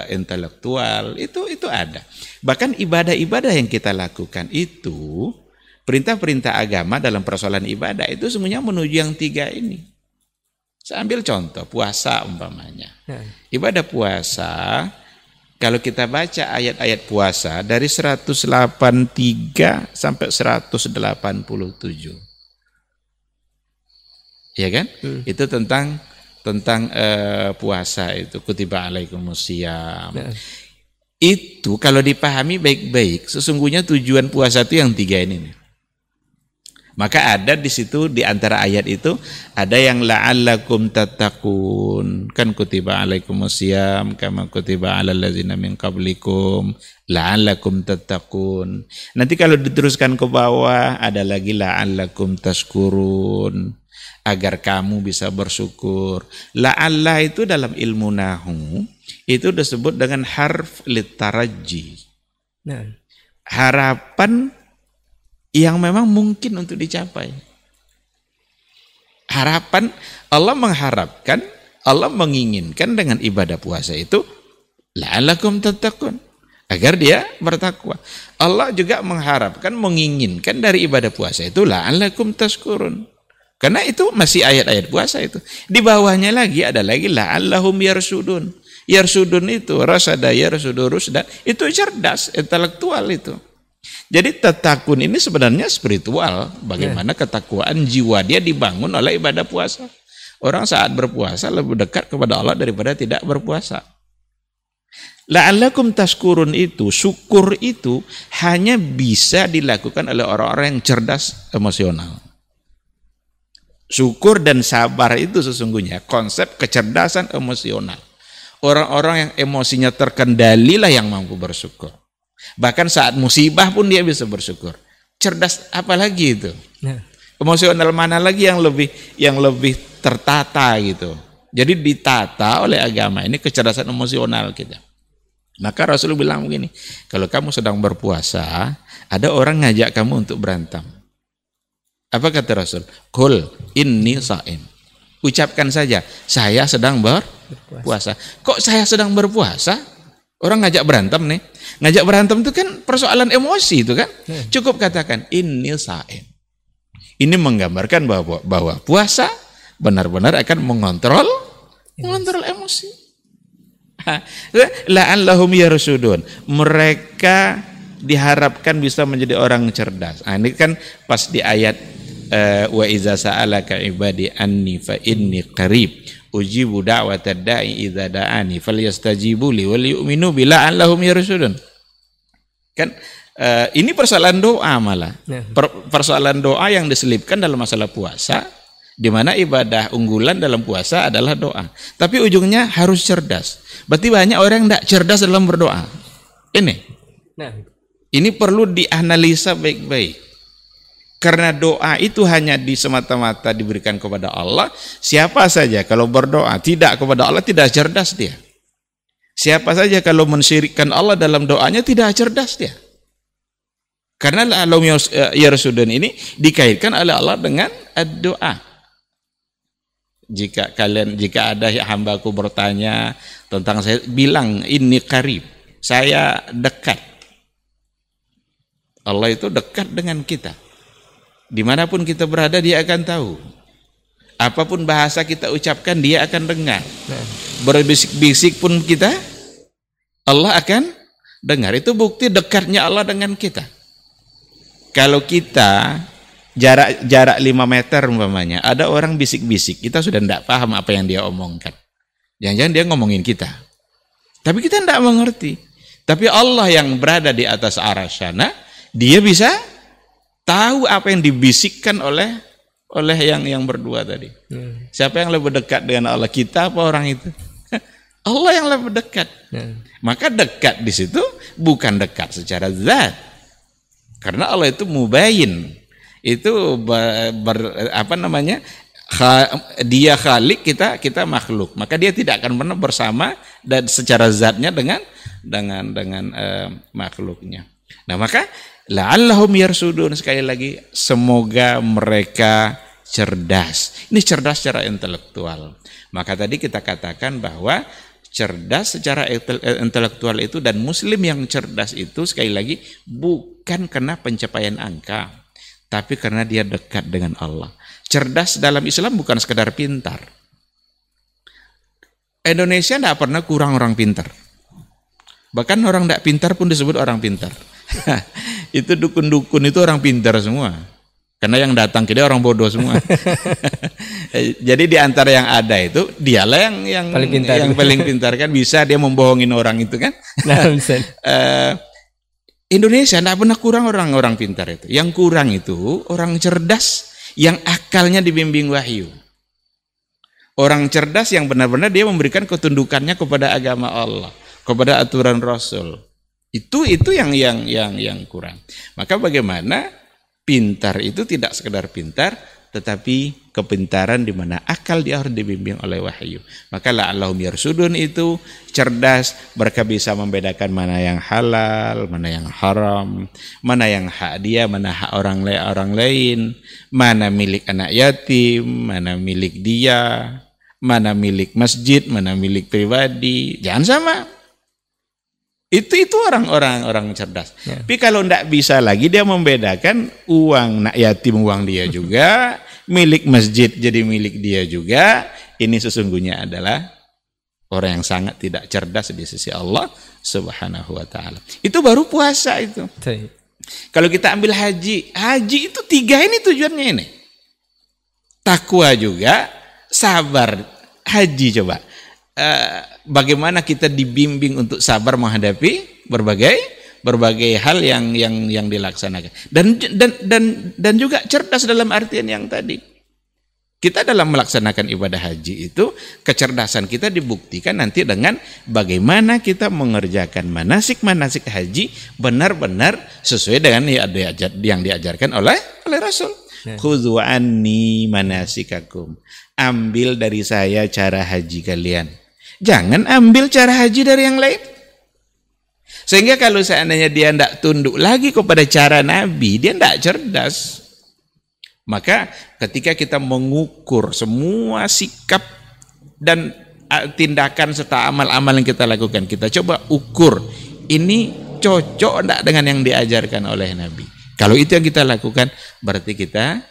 intelektual, itu ada. Bahkan ibadah-ibadah yang kita lakukan itu, perintah-perintah agama dalam persoalan ibadah itu semuanya menuju yang tiga ini. Saya ambil contoh puasa umpamanya. Ibadah puasa, kalau kita baca ayat-ayat puasa dari 183 sampai 187. Iya kan? Itu tentang puasa itu, kutiba alaikumus syiyam. Itu kalau dipahami baik-baik, sesungguhnya tujuan puasa itu yang tiga ini nih. Maka ada di situ, di antara ayat itu ada yang la'allakum tattaqun, kan kutiba alaikumus syiyam kama kutiba alal ladzina min qablikum la'allakum tattaqun. Nanti kalau diteruskan ke bawah ada lagi la'allakum tashkurun, agar kamu bisa bersyukur. La'alla itu dalam ilmu nahwu itu disebut dengan harf litaraji. Nah, harapan yang memang mungkin untuk dicapai. Harapan, Allah mengharapkan, Allah menginginkan dengan ibadah puasa itu la'allakum tattaqun, agar dia bertakwa. Allah juga mengharapkan, menginginkan dari ibadah puasa itu la'allakum tashkurun. Karena itu masih ayat-ayat puasa itu. Di bawahnya lagi ada lagi la'allahum yarsudun. Yarsudun itu rasada yarsudu rusdan, itu cerdas, intelektual itu. Jadi tatakun ini sebenarnya spiritual, bagaimana ketakwaan jiwa dia dibangun oleh ibadah puasa. Orang saat berpuasa lebih dekat kepada Allah daripada tidak berpuasa. La'allakum tashkurun itu, syukur itu hanya bisa dilakukan oleh orang-orang yang cerdas emosional. Syukur dan sabar itu sesungguhnya konsep kecerdasan emosional. Orang-orang yang emosinya terkendalilah yang mampu bersyukur. Bahkan saat musibah pun dia bisa bersyukur. Cerdas apalagi itu. Emosional mana lagi yang lebih tertata gitu. Jadi ditata oleh agama ini kecerdasan emosional kita. Maka Rasul bilang begini, kalau kamu sedang berpuasa, ada orang ngajak kamu untuk berantem. Apa kata Rasul? Qul inni sha'im. Ucapkan saja, saya sedang berpuasa. Kok saya sedang berpuasa? Orang ngajak berantem nih. Ngajak berantem itu kan persoalan emosi itu kan. Cukup katakan inni sha'im. Ini menggambarkan bahwa puasa benar-benar akan mengontrol emosi. La'allahum yarsudun. Mereka diharapkan bisa menjadi orang cerdas. Nah, ini kan pas di ayat wa iza sa'alaka ibadi anni fa inni qarib. Ujibu da'watad da'i idza da'ani falyastajibu li wal yu'minu bi la'allahum yarshudun. Kan ini persoalan doa malah. Persoalan doa yang diselipkan dalam masalah puasa, di mana ibadah unggulan dalam puasa adalah doa. Tapi ujungnya harus cerdas. Berarti banyak orang yang tidak cerdas dalam berdoa. Ini perlu dianalisa baik-baik. Karena doa itu hanya di semata-mata diberikan kepada Allah. Siapa saja kalau berdoa tidak kepada Allah, tidak cerdas dia. Siapa saja kalau mensyirikkan Allah dalam doanya, tidak cerdas dia. Karena la'allahum yarsudun ini dikaitkan oleh Allah dengan doa. Jika ada hambaku bertanya tentang saya, bilang inni qarib, saya dekat. Allah itu dekat dengan kita. Dimanapun kita berada dia akan tahu. Apapun bahasa kita ucapkan dia akan dengar. Berbisik-bisik pun kita, Allah akan dengar. Itu bukti dekatnya Allah dengan kita. Kalau kita jarak 5 meter umpamanya, ada orang bisik-bisik, kita sudah tidak paham apa yang dia omongkan. Jangan-jangan dia ngomongin kita. Tapi kita tidak mengerti. Tapi Allah yang berada di atas arasy sana, dia bisa tahu apa yang dibisikkan oleh yang berdua tadi. Siapa yang lebih dekat dengan Allah, kita apa orang itu? Allah yang lebih dekat. Maka dekat di situ bukan dekat secara zat, karena Allah itu mubayyin, itu dia khalik, kita makhluk. Maka dia tidak akan pernah bersama dan secara zatnya dengan makhluknya. Nah, maka La'allahum yarsudun, sekali lagi, semoga mereka cerdas. Ini cerdas secara intelektual. Maka tadi kita katakan bahwa cerdas secara intelektual itu dan muslim yang cerdas itu sekali lagi bukan karena pencapaian angka, tapi karena dia dekat dengan Allah. Cerdas dalam Islam bukan sekedar pintar. Indonesia tidak pernah kurang orang pintar. Bahkan orang tidak pintar pun disebut orang pintar. Itu dukun-dukun itu orang pintar semua. Karena yang datang ke dia orang bodoh semua. Jadi di antara yang ada itu dialah yang paling pintar. Yang paling pintar kan bisa dia membohongin orang itu kan. Indonesia tidak pernah kurang orang-orang pintar itu. Yang kurang itu orang cerdas yang akalnya dibimbing wahyu. Orang cerdas yang benar-benar dia memberikan ketundukannya kepada agama Allah, kepada aturan Rasul. Itu yang kurang. Maka bagaimana pintar itu tidak sekedar pintar, tetapi kepintaran di mana akal dia harus dibimbing oleh wahyu. Maka la'allahum yarsudun itu cerdas, mereka bisa membedakan mana yang halal, mana yang haram, mana yang hak dia, mana hak orang lain, mana milik anak yatim, mana milik dia, mana milik masjid, mana milik pribadi. Jangan sama. Itu orang cerdas. Ya. Tapi kalau tidak bisa lagi dia membedakan uang nak yatim uang dia juga, milik masjid jadi milik dia juga. Ini sesungguhnya adalah orang yang sangat tidak cerdas di sisi Allah Subhanahu wa taala. Itu baru puasa itu. Tuh. Kalau kita ambil haji itu tiga ini tujuannya ini. Takwa juga, sabar, haji coba. Bagaimana kita dibimbing untuk sabar menghadapi berbagai hal yang dilaksanakan dan juga cerdas dalam artian yang tadi. Kita dalam melaksanakan ibadah haji itu kecerdasan kita dibuktikan nanti dengan bagaimana kita mengerjakan manasik haji benar-benar sesuai dengan yang diajarkan oleh Rasul. Khudhu anni manasikakum, ambil dari saya cara haji kalian. Jangan ambil cara haji dari yang lain. Sehingga kalau seandainya dia tidak tunduk lagi kepada cara Nabi, dia tidak cerdas. Maka ketika kita mengukur semua sikap dan tindakan serta amal-amal yang kita lakukan, kita coba ukur ini cocok tidak dengan yang diajarkan oleh Nabi. Kalau itu yang kita lakukan, berarti kita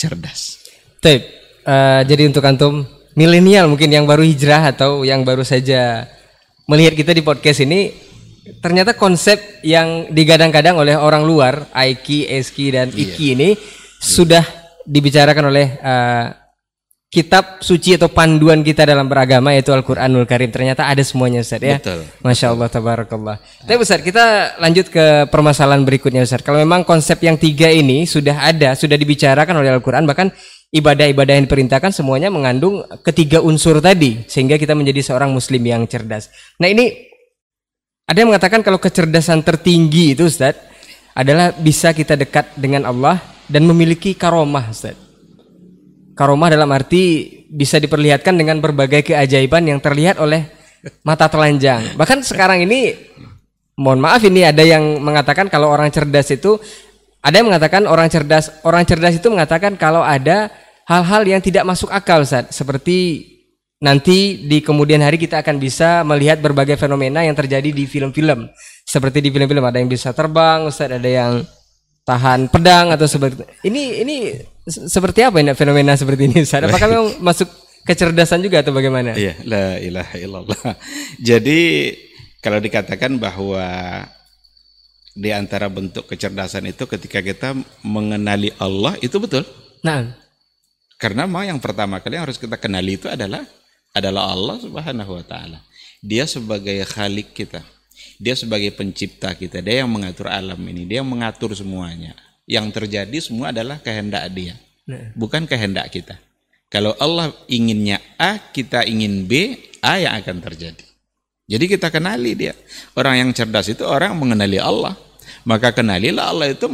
cerdas. Taip, jadi untuk antum milenial mungkin yang baru hijrah atau yang baru saja melihat kita di podcast ini, ternyata konsep yang digadang-gadang oleh orang luar, Aiki, Eski, dan Iki ini sudah dibicarakan oleh kitab suci atau panduan kita dalam beragama yaitu Al-Quranul Karim. Ternyata ada semuanya Ustaz ya. Betul. Masya Allah, tabarakallah. Tapi Ustaz, kita lanjut ke permasalahan berikutnya Ustaz. Kalau memang konsep yang tiga ini sudah ada, sudah dibicarakan oleh Al-Quran, bahkan ibadah-ibadah yang diperintahkan semuanya mengandung ketiga unsur tadi, sehingga kita menjadi seorang muslim yang cerdas. Nah ini ada yang mengatakan kalau kecerdasan tertinggi itu Ustaz adalah bisa kita dekat dengan Allah dan memiliki karomah Ustaz. Karomah dalam arti bisa diperlihatkan dengan berbagai keajaiban yang terlihat oleh mata telanjang. Bahkan sekarang ini, mohon maaf ini ada yang mengatakan kalau orang cerdas itu, ada yang mengatakan orang cerdas itu mengatakan kalau ada hal-hal yang tidak masuk akal Ustaz, seperti nanti di kemudian hari kita akan bisa melihat berbagai fenomena yang terjadi di film-film. Seperti di film-film ada yang bisa terbang Ustaz, ada yang tahan pedang atau seperti ini seperti apa ini fenomena seperti ini Ustaz? Apakah memang masuk kecerdasan juga atau bagaimana? Iya, la ilaha illallah. Jadi kalau dikatakan bahwa di antara bentuk kecerdasan itu ketika kita mengenali Allah, itu betul. Nah, karena yang pertama kali yang harus kita kenali itu adalah Allah Subhanahu wa taala. Dia sebagai khalik kita. Dia sebagai pencipta kita. Dia yang mengatur alam ini, dia yang mengatur semuanya. Yang terjadi semua adalah kehendak dia. Nah, bukan kehendak kita. Kalau Allah inginnya A, kita ingin B, A yang akan terjadi. Jadi kita kenali dia. Orang yang cerdas itu orang mengenali Allah. Maka kenalilah Allah itu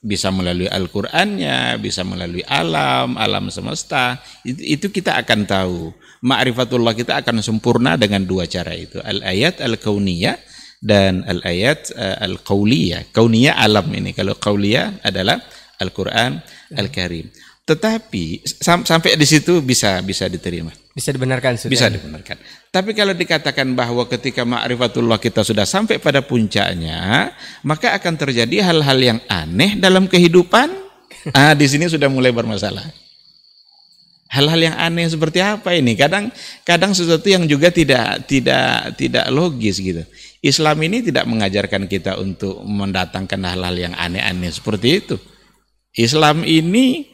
bisa melalui Al-Qur'annya, bisa melalui alam semesta. Itu kita akan tahu. Ma'rifatullah kita akan sempurna dengan dua cara itu. Al-ayat al-kauniyah Dan al-ayat al-qauliyah, kauniyah alam ini. Kalau qauliyah adalah Al-Qur'an Al-Karim. Tetapi sampai di situ bisa diterima. Bisa dibenarkan sudah. Bisa dibenarkan. Tapi kalau dikatakan bahwa ketika ma'rifatullah kita sudah sampai pada puncaknya, maka akan terjadi hal-hal yang aneh dalam kehidupan. Di sini sudah mulai bermasalah. Hal-hal yang aneh seperti apa ini? Kadang sesuatu yang juga tidak logis gitu. Islam ini tidak mengajarkan kita untuk mendatangkan hal-hal yang aneh-aneh seperti itu. Islam ini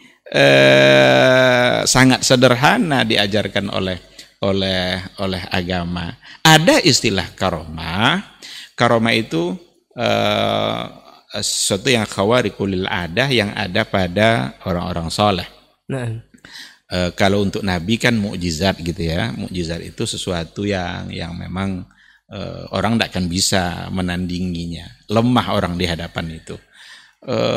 sangat sederhana diajarkan oleh agama. Ada istilah karomah. Karomah itu sesuatu yang khawariqul adah yang ada pada orang-orang soleh. Nah. Kalau untuk Nabi kan mukjizat gitu ya. Mukjizat itu sesuatu yang memang orang tidak akan bisa menandinginya. Lemah orang di hadapan itu.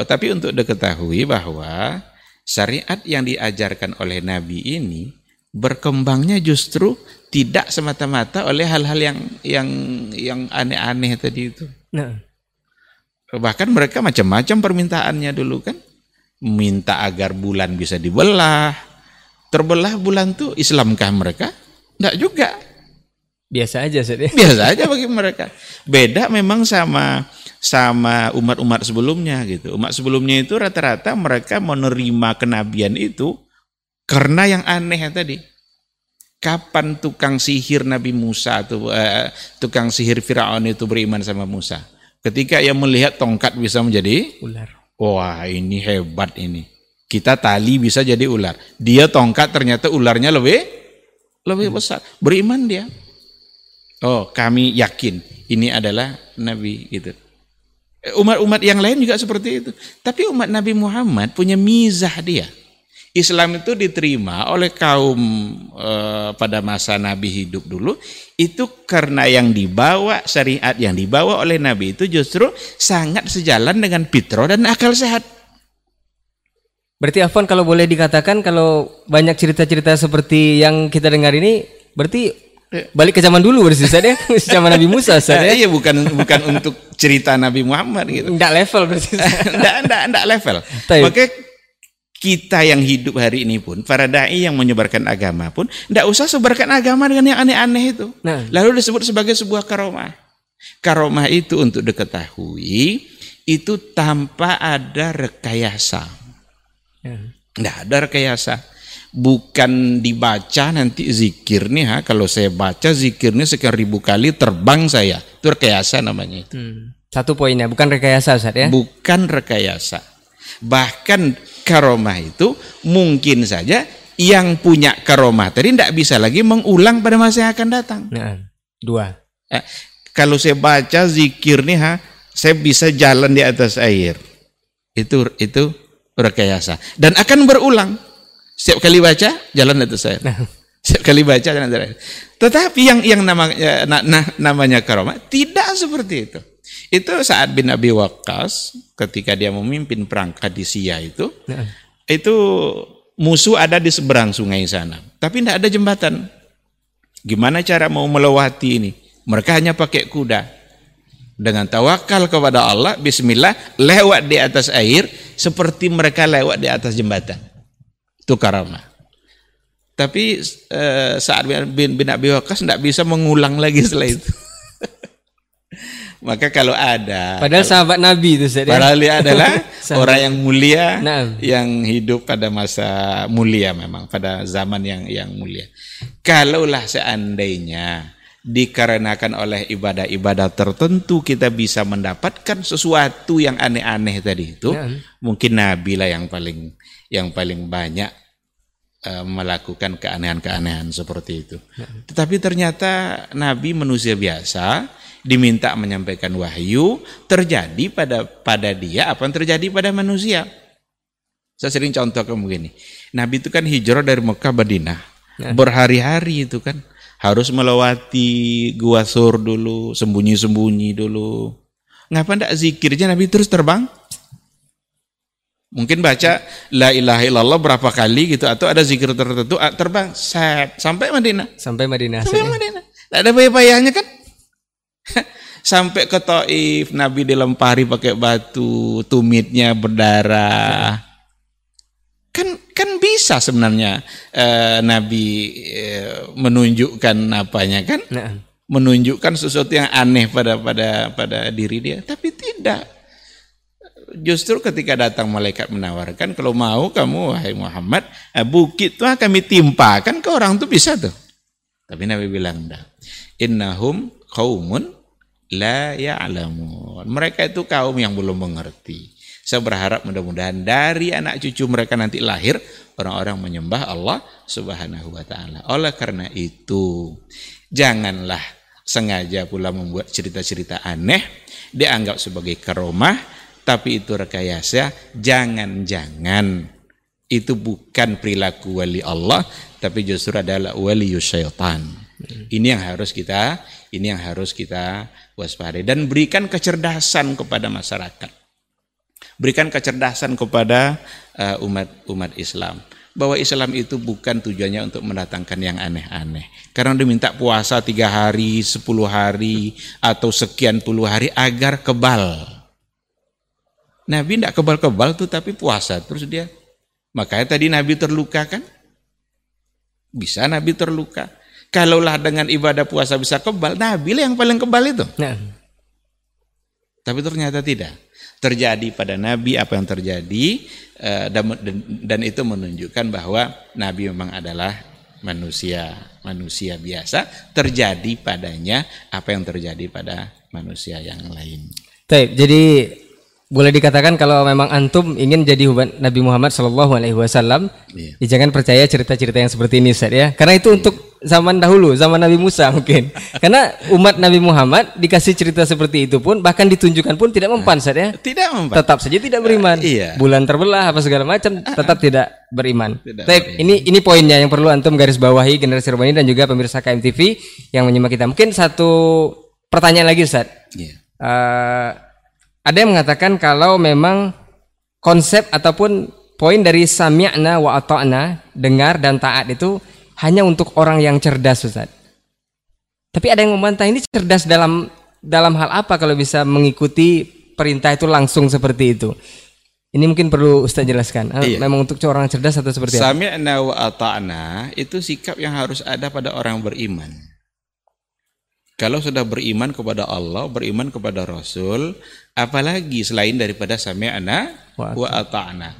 Tapi untuk diketahui bahwa syariat yang diajarkan oleh Nabi ini berkembangnya justru tidak semata-mata oleh hal-hal yang aneh-aneh tadi itu. Nah. Bahkan mereka macam-macam permintaannya dulu kan, minta agar bulan bisa dibelah. Terbelah bulan tuh Islamkah mereka? Enggak juga. Biasa aja saja. Biasa aja bagi mereka. Beda memang sama umat-umat sebelumnya gitu. Umat sebelumnya itu rata-rata mereka menerima kenabian itu karena yang aneh tadi. Kapan tukang sihir Nabi Musa atau tukang sihir Firaun itu beriman sama Musa? Ketika ia melihat tongkat bisa menjadi ular. Wah, ini hebat ini. Kita tali bisa jadi ular. Dia tongkat ternyata ularnya lebih besar. Beriman dia. Oh, kami yakin ini adalah Nabi gitu. Umat-umat yang lain juga seperti itu. Tapi umat Nabi Muhammad punya mizah dia. Islam itu diterima oleh kaum pada masa Nabi hidup dulu. Itu karena yang dibawa, syariat yang dibawa oleh Nabi itu justru sangat sejalan dengan fitrah dan akal sehat. Berarti Afwan, kalau boleh dikatakan, kalau banyak cerita-cerita seperti yang kita dengar ini, berarti balik ke zaman dulu berarti saya zaman Nabi Musa saya. Iya, bukan untuk cerita Nabi Muhammad gitu. Enggak level berarti. Enggak level. Maka kita yang hidup hari ini pun, para dai yang menyebarkan agama pun enggak usah sebarkan agama dengan yang aneh-aneh itu. Nah. Lalu disebut sebagai sebuah karomah. Karomah itu untuk diketahui itu tanpa ada rekayasa. Enggak ada rekayasa. Bukan dibaca nanti zikir nih kalau saya baca zikirnya sekian ribu kali terbang saya, itu rekayasa namanya itu. Satu poinnya, bukan rekayasa Ustaz ya? Bukan rekayasa. Bahkan karomah itu mungkin saja yang punya karomah tadi tidak bisa lagi mengulang pada masa yang akan datang. Kalau saya baca zikir nih saya bisa jalan di atas air, itu rekayasa dan akan berulang. Setiap kali baca jalan itu saya. Setiap kali baca jalan itu. Tetapi yang namanya karomah tidak seperti itu. Itu Sa'ad bin Abi Waqqas ketika dia memimpin perang Qadisiyah itu. Itu musuh ada di seberang sungai sana, tapi tidak ada jembatan. Gimana cara mau melewati ini? Mereka hanya pakai kuda. Dengan tawakal kepada Allah, bismillah, lewat di atas air seperti mereka lewat di atas jembatan. Itu karomah. Tapi Sa'ad bin Abi Waqqas tidak bisa mengulang lagi setelah itu. Maka kalau ada, padahal sahabat Nabi itu saja. Padahal dia adalah orang yang mulia, yang hidup pada masa mulia memang, pada zaman yang mulia. Kalaulah seandainya dikarenakan oleh ibadah-ibadah tertentu kita bisa mendapatkan sesuatu yang aneh-aneh tadi itu, mungkin Nabi lah yang paling banyak melakukan keanehan-keanehan seperti itu. Tetapi ternyata Nabi manusia biasa diminta menyampaikan wahyu, terjadi pada dia apa yang terjadi pada manusia. Saya sering contohkan begini. Nabi itu kan hijrah dari Mekah Madinah. Berhari-hari itu kan harus melewati Gua Sur dulu, sembunyi-sembunyi dulu. Ngapa enggak zikirnya Nabi terus terbang? Mungkin baca la ilaha illallah berapa kali gitu, atau ada zikir tertentu, terbang sampai Madinah. Tidak ada payah-payahnya kan? Sampai ke Taif, Nabi dilempari pakai batu, tumitnya berdarah. Kan bisa sebenarnya Nabi menunjukkan apanya kan? Nah. Menunjukkan sesuatu yang aneh pada diri dia, tapi tidak. Justru ketika datang malaikat menawarkan, kalau mau kamu wahai Muhammad, bukit itu kami timpakan ke orang itu bisa tuh. Tapi Nabi bilang dah, innahum qaumun la ya'lamun. Mereka itu kaum yang belum mengerti. Saya berharap mudah-mudahan dari anak cucu mereka nanti lahir orang-orang menyembah Allah Subhanahu wa taala. Oleh karena itu, janganlah sengaja pula membuat cerita-cerita aneh dianggap sebagai karomah, tapi itu rekayasa. Jangan-jangan itu bukan perilaku wali Allah, tapi justru adalah waliyus syaitan. Ini yang harus kita waspadai dan berikan kecerdasan kepada masyarakat. Berikan kecerdasan kepada umat Islam. Bahwa Islam itu bukan tujuannya untuk mendatangkan yang aneh-aneh. Karena diminta puasa 3 hari, 10 hari, atau sekian puluh hari agar kebal. Nabi tidak kebal-kebal tuh, tapi puasa terus dia. Makanya tadi Nabi terluka kan? Bisa Nabi terluka. Kalaulah dengan ibadah puasa bisa kebal, Nabi lah yang paling kebal itu. Nah. Tapi ternyata tidak. Terjadi pada Nabi apa yang terjadi dan itu menunjukkan bahwa Nabi memang adalah manusia biasa, terjadi padanya apa yang terjadi pada manusia yang lain. Baik, jadi boleh dikatakan kalau memang antum ingin jadi Nabi Muhammad Shallallahu Alaihi Wasallam, ya jangan percaya cerita-cerita yang seperti ini, Ustaz, ya, karena itu untuk zaman dahulu, zaman Nabi Musa mungkin. Karena umat Nabi Muhammad dikasih cerita seperti itu pun, bahkan ditunjukkan pun tidak mempan, Ustaz, ya. Tidak mempan. Tetap saja tidak beriman. Iya. Bulan terbelah apa segala macam, tetap tidak beriman. Baik, ini poinnya yang perlu antum garis bawahi generasi Rabbani dan juga pemirsa KMTV yang menyimak kita. Mungkin satu pertanyaan lagi, Ustaz. Iya. Ada yang mengatakan kalau memang konsep ataupun poin dari sami'na wa ata'na, dengar dan taat itu hanya untuk orang yang cerdas, Ustaz. Tapi ada yang membantah, ini cerdas dalam hal apa kalau bisa mengikuti perintah itu langsung seperti itu? Ini mungkin perlu Ustaz jelaskan. Iya. Memang untuk orang cerdas atau seperti apa? Sami'na wa ata'na itu sikap yang harus ada pada orang beriman. Kalau sudah beriman kepada Allah, beriman kepada Rasul, apalagi selain daripada sami'na wa ata'na.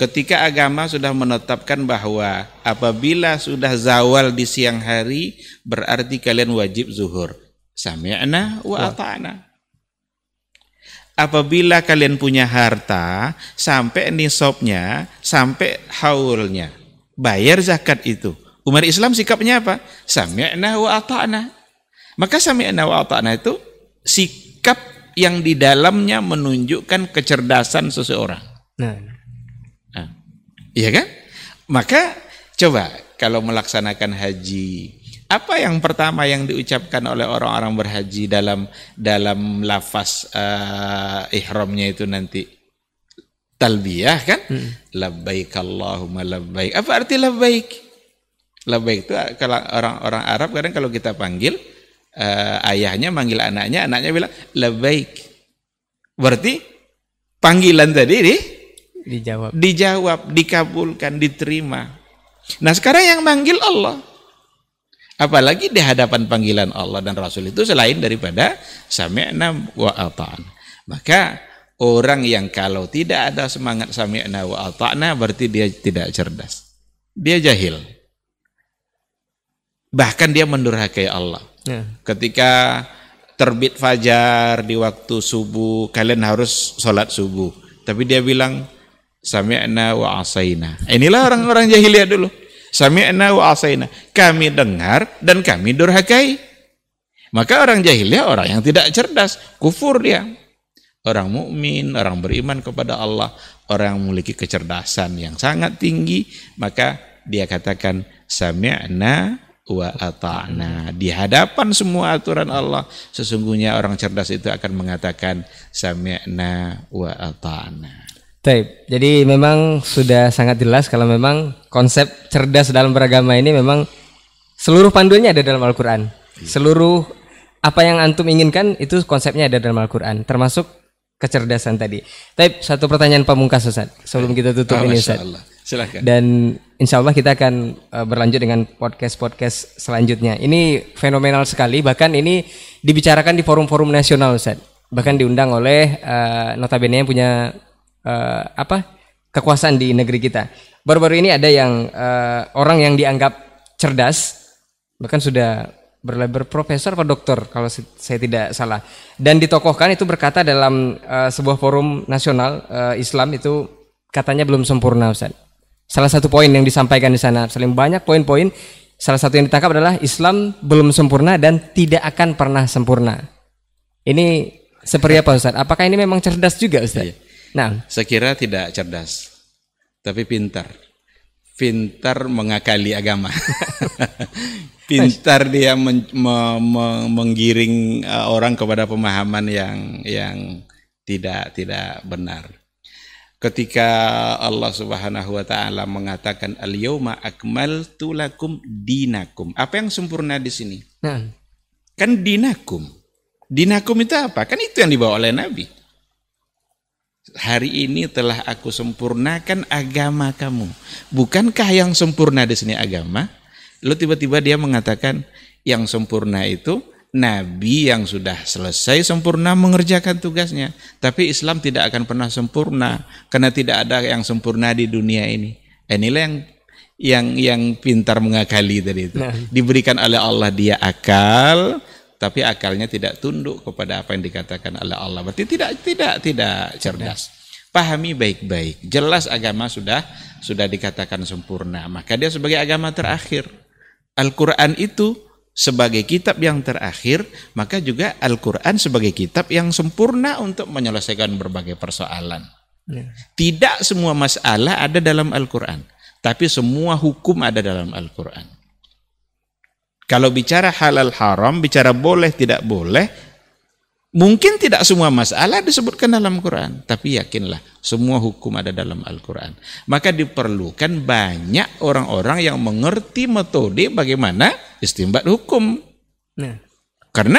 Ketika agama sudah menetapkan bahwa apabila sudah zawal di siang hari, berarti kalian wajib zuhur. Sami'na wa ata'na. Apabila kalian punya harta, sampai nisabnya, sampai haulnya, bayar zakat itu. Umat Islam sikapnya apa? Sami'na wa ata'na. Maka sami'na wa ata'na itu sikap yang di dalamnya menunjukkan kecerdasan seseorang. Nah. Iya kan? Maka coba kalau melaksanakan haji, apa yang pertama yang diucapkan oleh orang-orang berhaji dalam lafaz ihramnya itu nanti talbiyah kan? Labbaik Allahumma labbaik. Apa arti labbaik? Labbaik itu kalau orang-orang Arab kadang kalau kita panggil ayahnya manggil anaknya bilang labbaik. Berarti panggilan tadi dijawab, dikabulkan, diterima. Nah sekarang yang manggil Allah, apalagi di hadapan panggilan Allah dan Rasul itu selain daripada sami'na wa ata'na. Maka orang yang kalau tidak ada semangat sami'na wa ata'na berarti dia tidak cerdas, dia jahil, bahkan dia mendurhakai Allah. Ketika terbit fajar di waktu subuh kalian harus sholat subuh, tapi dia bilang sami'na wa asaina. Inilah orang-orang jahiliyah dulu. Sami'na wa asaina. Kami dengar dan kami durhakai. Maka orang jahiliyah orang yang tidak cerdas, kufur dia. Orang mukmin, orang beriman kepada Allah, orang yang memiliki kecerdasan yang sangat tinggi, maka dia katakan sami'na wa ata'na. Di hadapan semua aturan Allah, sesungguhnya orang cerdas itu akan mengatakan sami'na wa ata'na. Taip, jadi memang sudah sangat jelas kalau memang konsep cerdas dalam beragama ini memang seluruh panduannya ada dalam Al-Quran. Seluruh apa yang antum inginkan itu konsepnya ada dalam Al-Quran, termasuk kecerdasan tadi. Tapi satu pertanyaan pamungkas Ustaz, sebelum kita tutup ini Ustaz. Silahkan. Dan insya Allah kita akan berlanjut dengan podcast-podcast selanjutnya. Ini fenomenal sekali, bahkan ini dibicarakan di forum-forum nasional Ustaz. Bahkan diundang oleh notabene yang punya kekuasaan di negeri kita. Baru-baru ini ada yang orang yang dianggap cerdas, bahkan sudah berlabel profesor atau doktor kalau saya tidak salah. Dan ditokohkan itu berkata dalam sebuah forum nasional Islam, itu katanya belum sempurna Ustaz. Salah satu poin yang disampaikan di sana, selain banyak poin-poin, salah satu yang ditangkap adalah Islam belum sempurna dan tidak akan pernah sempurna. Ini seperti apa Ustaz? Apakah ini memang cerdas juga Ustaz? Iya. Nah, saya kira tidak cerdas, tapi pintar. Pintar mengakali agama. Pintar dia menggiring orang kepada pemahaman yang tidak benar. Ketika Allah Subhanahu wa taala mengatakan al-yauma akmaltu lakum dinakum. Apa yang sempurna di sini? Nah. Kan dinakum. Dinakum itu apa? Kan itu yang dibawa oleh Nabi. Hari ini telah aku sempurnakan agama kamu. Bukankah yang sempurna di sini agama? Lalu tiba-tiba dia mengatakan yang sempurna itu Nabi yang sudah selesai sempurna mengerjakan tugasnya. Tapi Islam tidak akan pernah sempurna karena tidak ada yang sempurna di dunia ini. Inilah yang pintar mengakali tadi itu. Diberikan oleh Allah dia akal, tapi akalnya tidak tunduk kepada apa yang dikatakan oleh Allah. Berarti tidak cerdas. Pahami baik-baik. Jelas agama sudah dikatakan sempurna. Maka dia sebagai agama terakhir. Al-Quran itu sebagai kitab yang terakhir, maka juga Al-Quran sebagai kitab yang sempurna untuk menyelesaikan berbagai persoalan. Ya. Tidak semua masalah ada dalam Al-Quran, tapi semua hukum ada dalam Al-Quran. Kalau bicara halal haram, bicara boleh tidak boleh, mungkin tidak semua masalah disebutkan dalam Al-Quran, tapi yakinlah semua hukum ada dalam Al-Quran. Maka diperlukan banyak orang-orang yang mengerti metode bagaimana istinbat hukum. Nah. Karena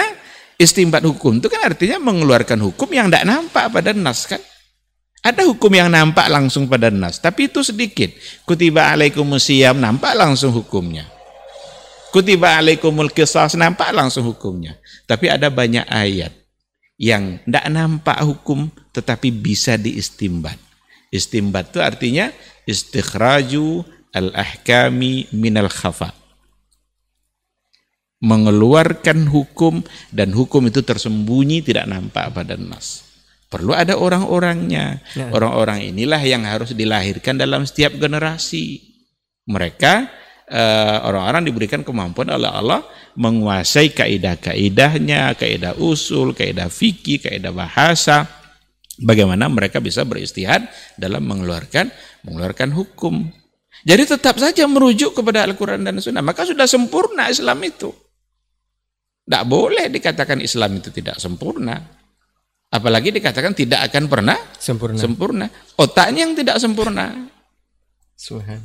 istinbat hukum itu kan artinya mengeluarkan hukum yang tidak nampak pada nas kan. Ada hukum yang nampak langsung pada nas, tapi itu sedikit. Kutiba alaikumus syiyam, nampak langsung hukumnya. Kutiba alaikumul qisas, nampak langsung hukumnya. Tapi ada banyak ayat yang tidak nampak hukum tetapi bisa diistimbat. Istimbat itu artinya istikhraju al-ahkami minal khafa. Mengeluarkan hukum dan hukum itu tersembunyi, tidak nampak pada nas. Perlu ada orang-orangnya. Orang-orang inilah yang harus dilahirkan dalam setiap generasi. Mereka orang-orang diberikan kemampuan oleh Allah menguasai kaidah-kaidahnya, kaidah usul, kaidah fikih, kaidah bahasa. Bagaimana mereka bisa beristihad dalam mengeluarkan hukum. Jadi tetap saja merujuk kepada Al-Quran dan Sunnah. Maka sudah sempurna Islam itu. Tidak boleh dikatakan Islam itu tidak sempurna. Apalagi dikatakan tidak akan pernah sempurna. Otaknya yang tidak sempurna.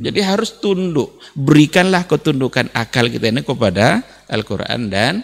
Jadi harus tunduk. Berikanlah ketundukan akal kita ini kepada Al-Quran dan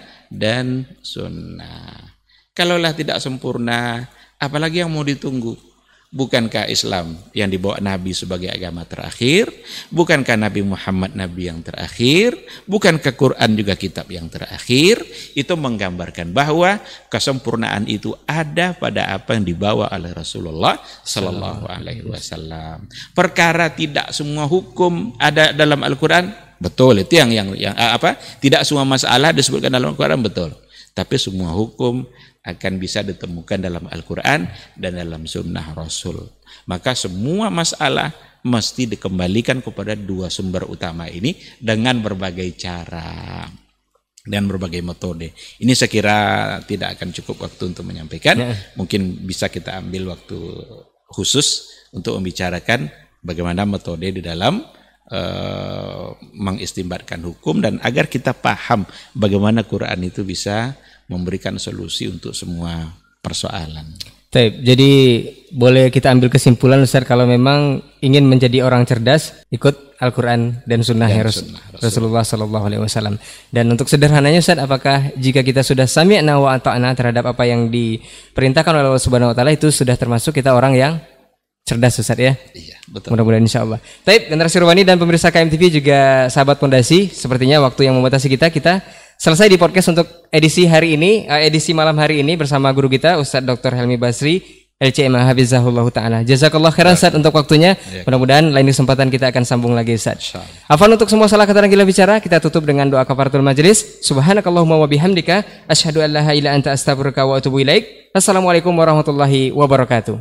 Sunnah. Kalaulah tidak sempurna, apalagi yang mau ditunggu? Bukankah Islam yang dibawa Nabi sebagai agama terakhir? Bukankah Nabi Muhammad Nabi yang terakhir? Bukankah Quran juga kitab yang terakhir? Itu menggambarkan bahwa kesempurnaan itu ada pada apa yang dibawa oleh Rasulullah Sallallahu Alaihi Wasallam. Perkara tidak semua hukum ada dalam Al-Quran, betul itu yang apa? Tidak semua masalah disebutkan dalam Al-Quran, betul. Tapi semua hukum akan bisa ditemukan dalam Al-Quran dan dalam Sunnah Rasul. Maka semua masalah mesti dikembalikan kepada dua sumber utama ini dengan berbagai cara dan berbagai metode. Ini saya kira tidak akan cukup waktu untuk menyampaikan. Ya. Mungkin bisa kita ambil waktu khusus untuk membicarakan bagaimana metode di dalam mengistimbatkan hukum, dan agar kita paham bagaimana Quran itu bisa memberikan solusi untuk semua persoalan. Jadi boleh kita ambil kesimpulan Ustaz, kalau memang ingin menjadi orang cerdas, ikut Al-Quran dan Sunnah Rasulullah SAW. Dan untuk sederhananya Ustaz, apakah jika kita sudah sami'na wa ata'na terhadap apa yang diperintahkan oleh Allah Subhanahu Wa Taala, itu sudah termasuk kita orang yang cerdas Ustaz ya? Iya, betul. Mudah-mudahan insya Allah. Taib, generasi Rubani dan pemirsa KMTV juga sahabat Pondasi, sepertinya waktu yang membatasi kita selesai di podcast untuk edisi hari ini, edisi malam hari ini bersama guru kita Ustaz Dr. Helmi Basri LCMA Hafizahullah Ta'ala. Jazakallah khairan Ustaz untuk waktunya. Mudah-mudahan lain kesempatan kita akan sambung lagi Ustaz. Afwan untuk semua salah kata dan gila bicara. Kita tutup dengan doa kafaratul majelis. Subhanakallahumma wa bihamdika asyhadu an la ilaha illa anta astaghfiruka wa atubu ilaik. Assalamualaikum warahmatullahi wabarakatuh.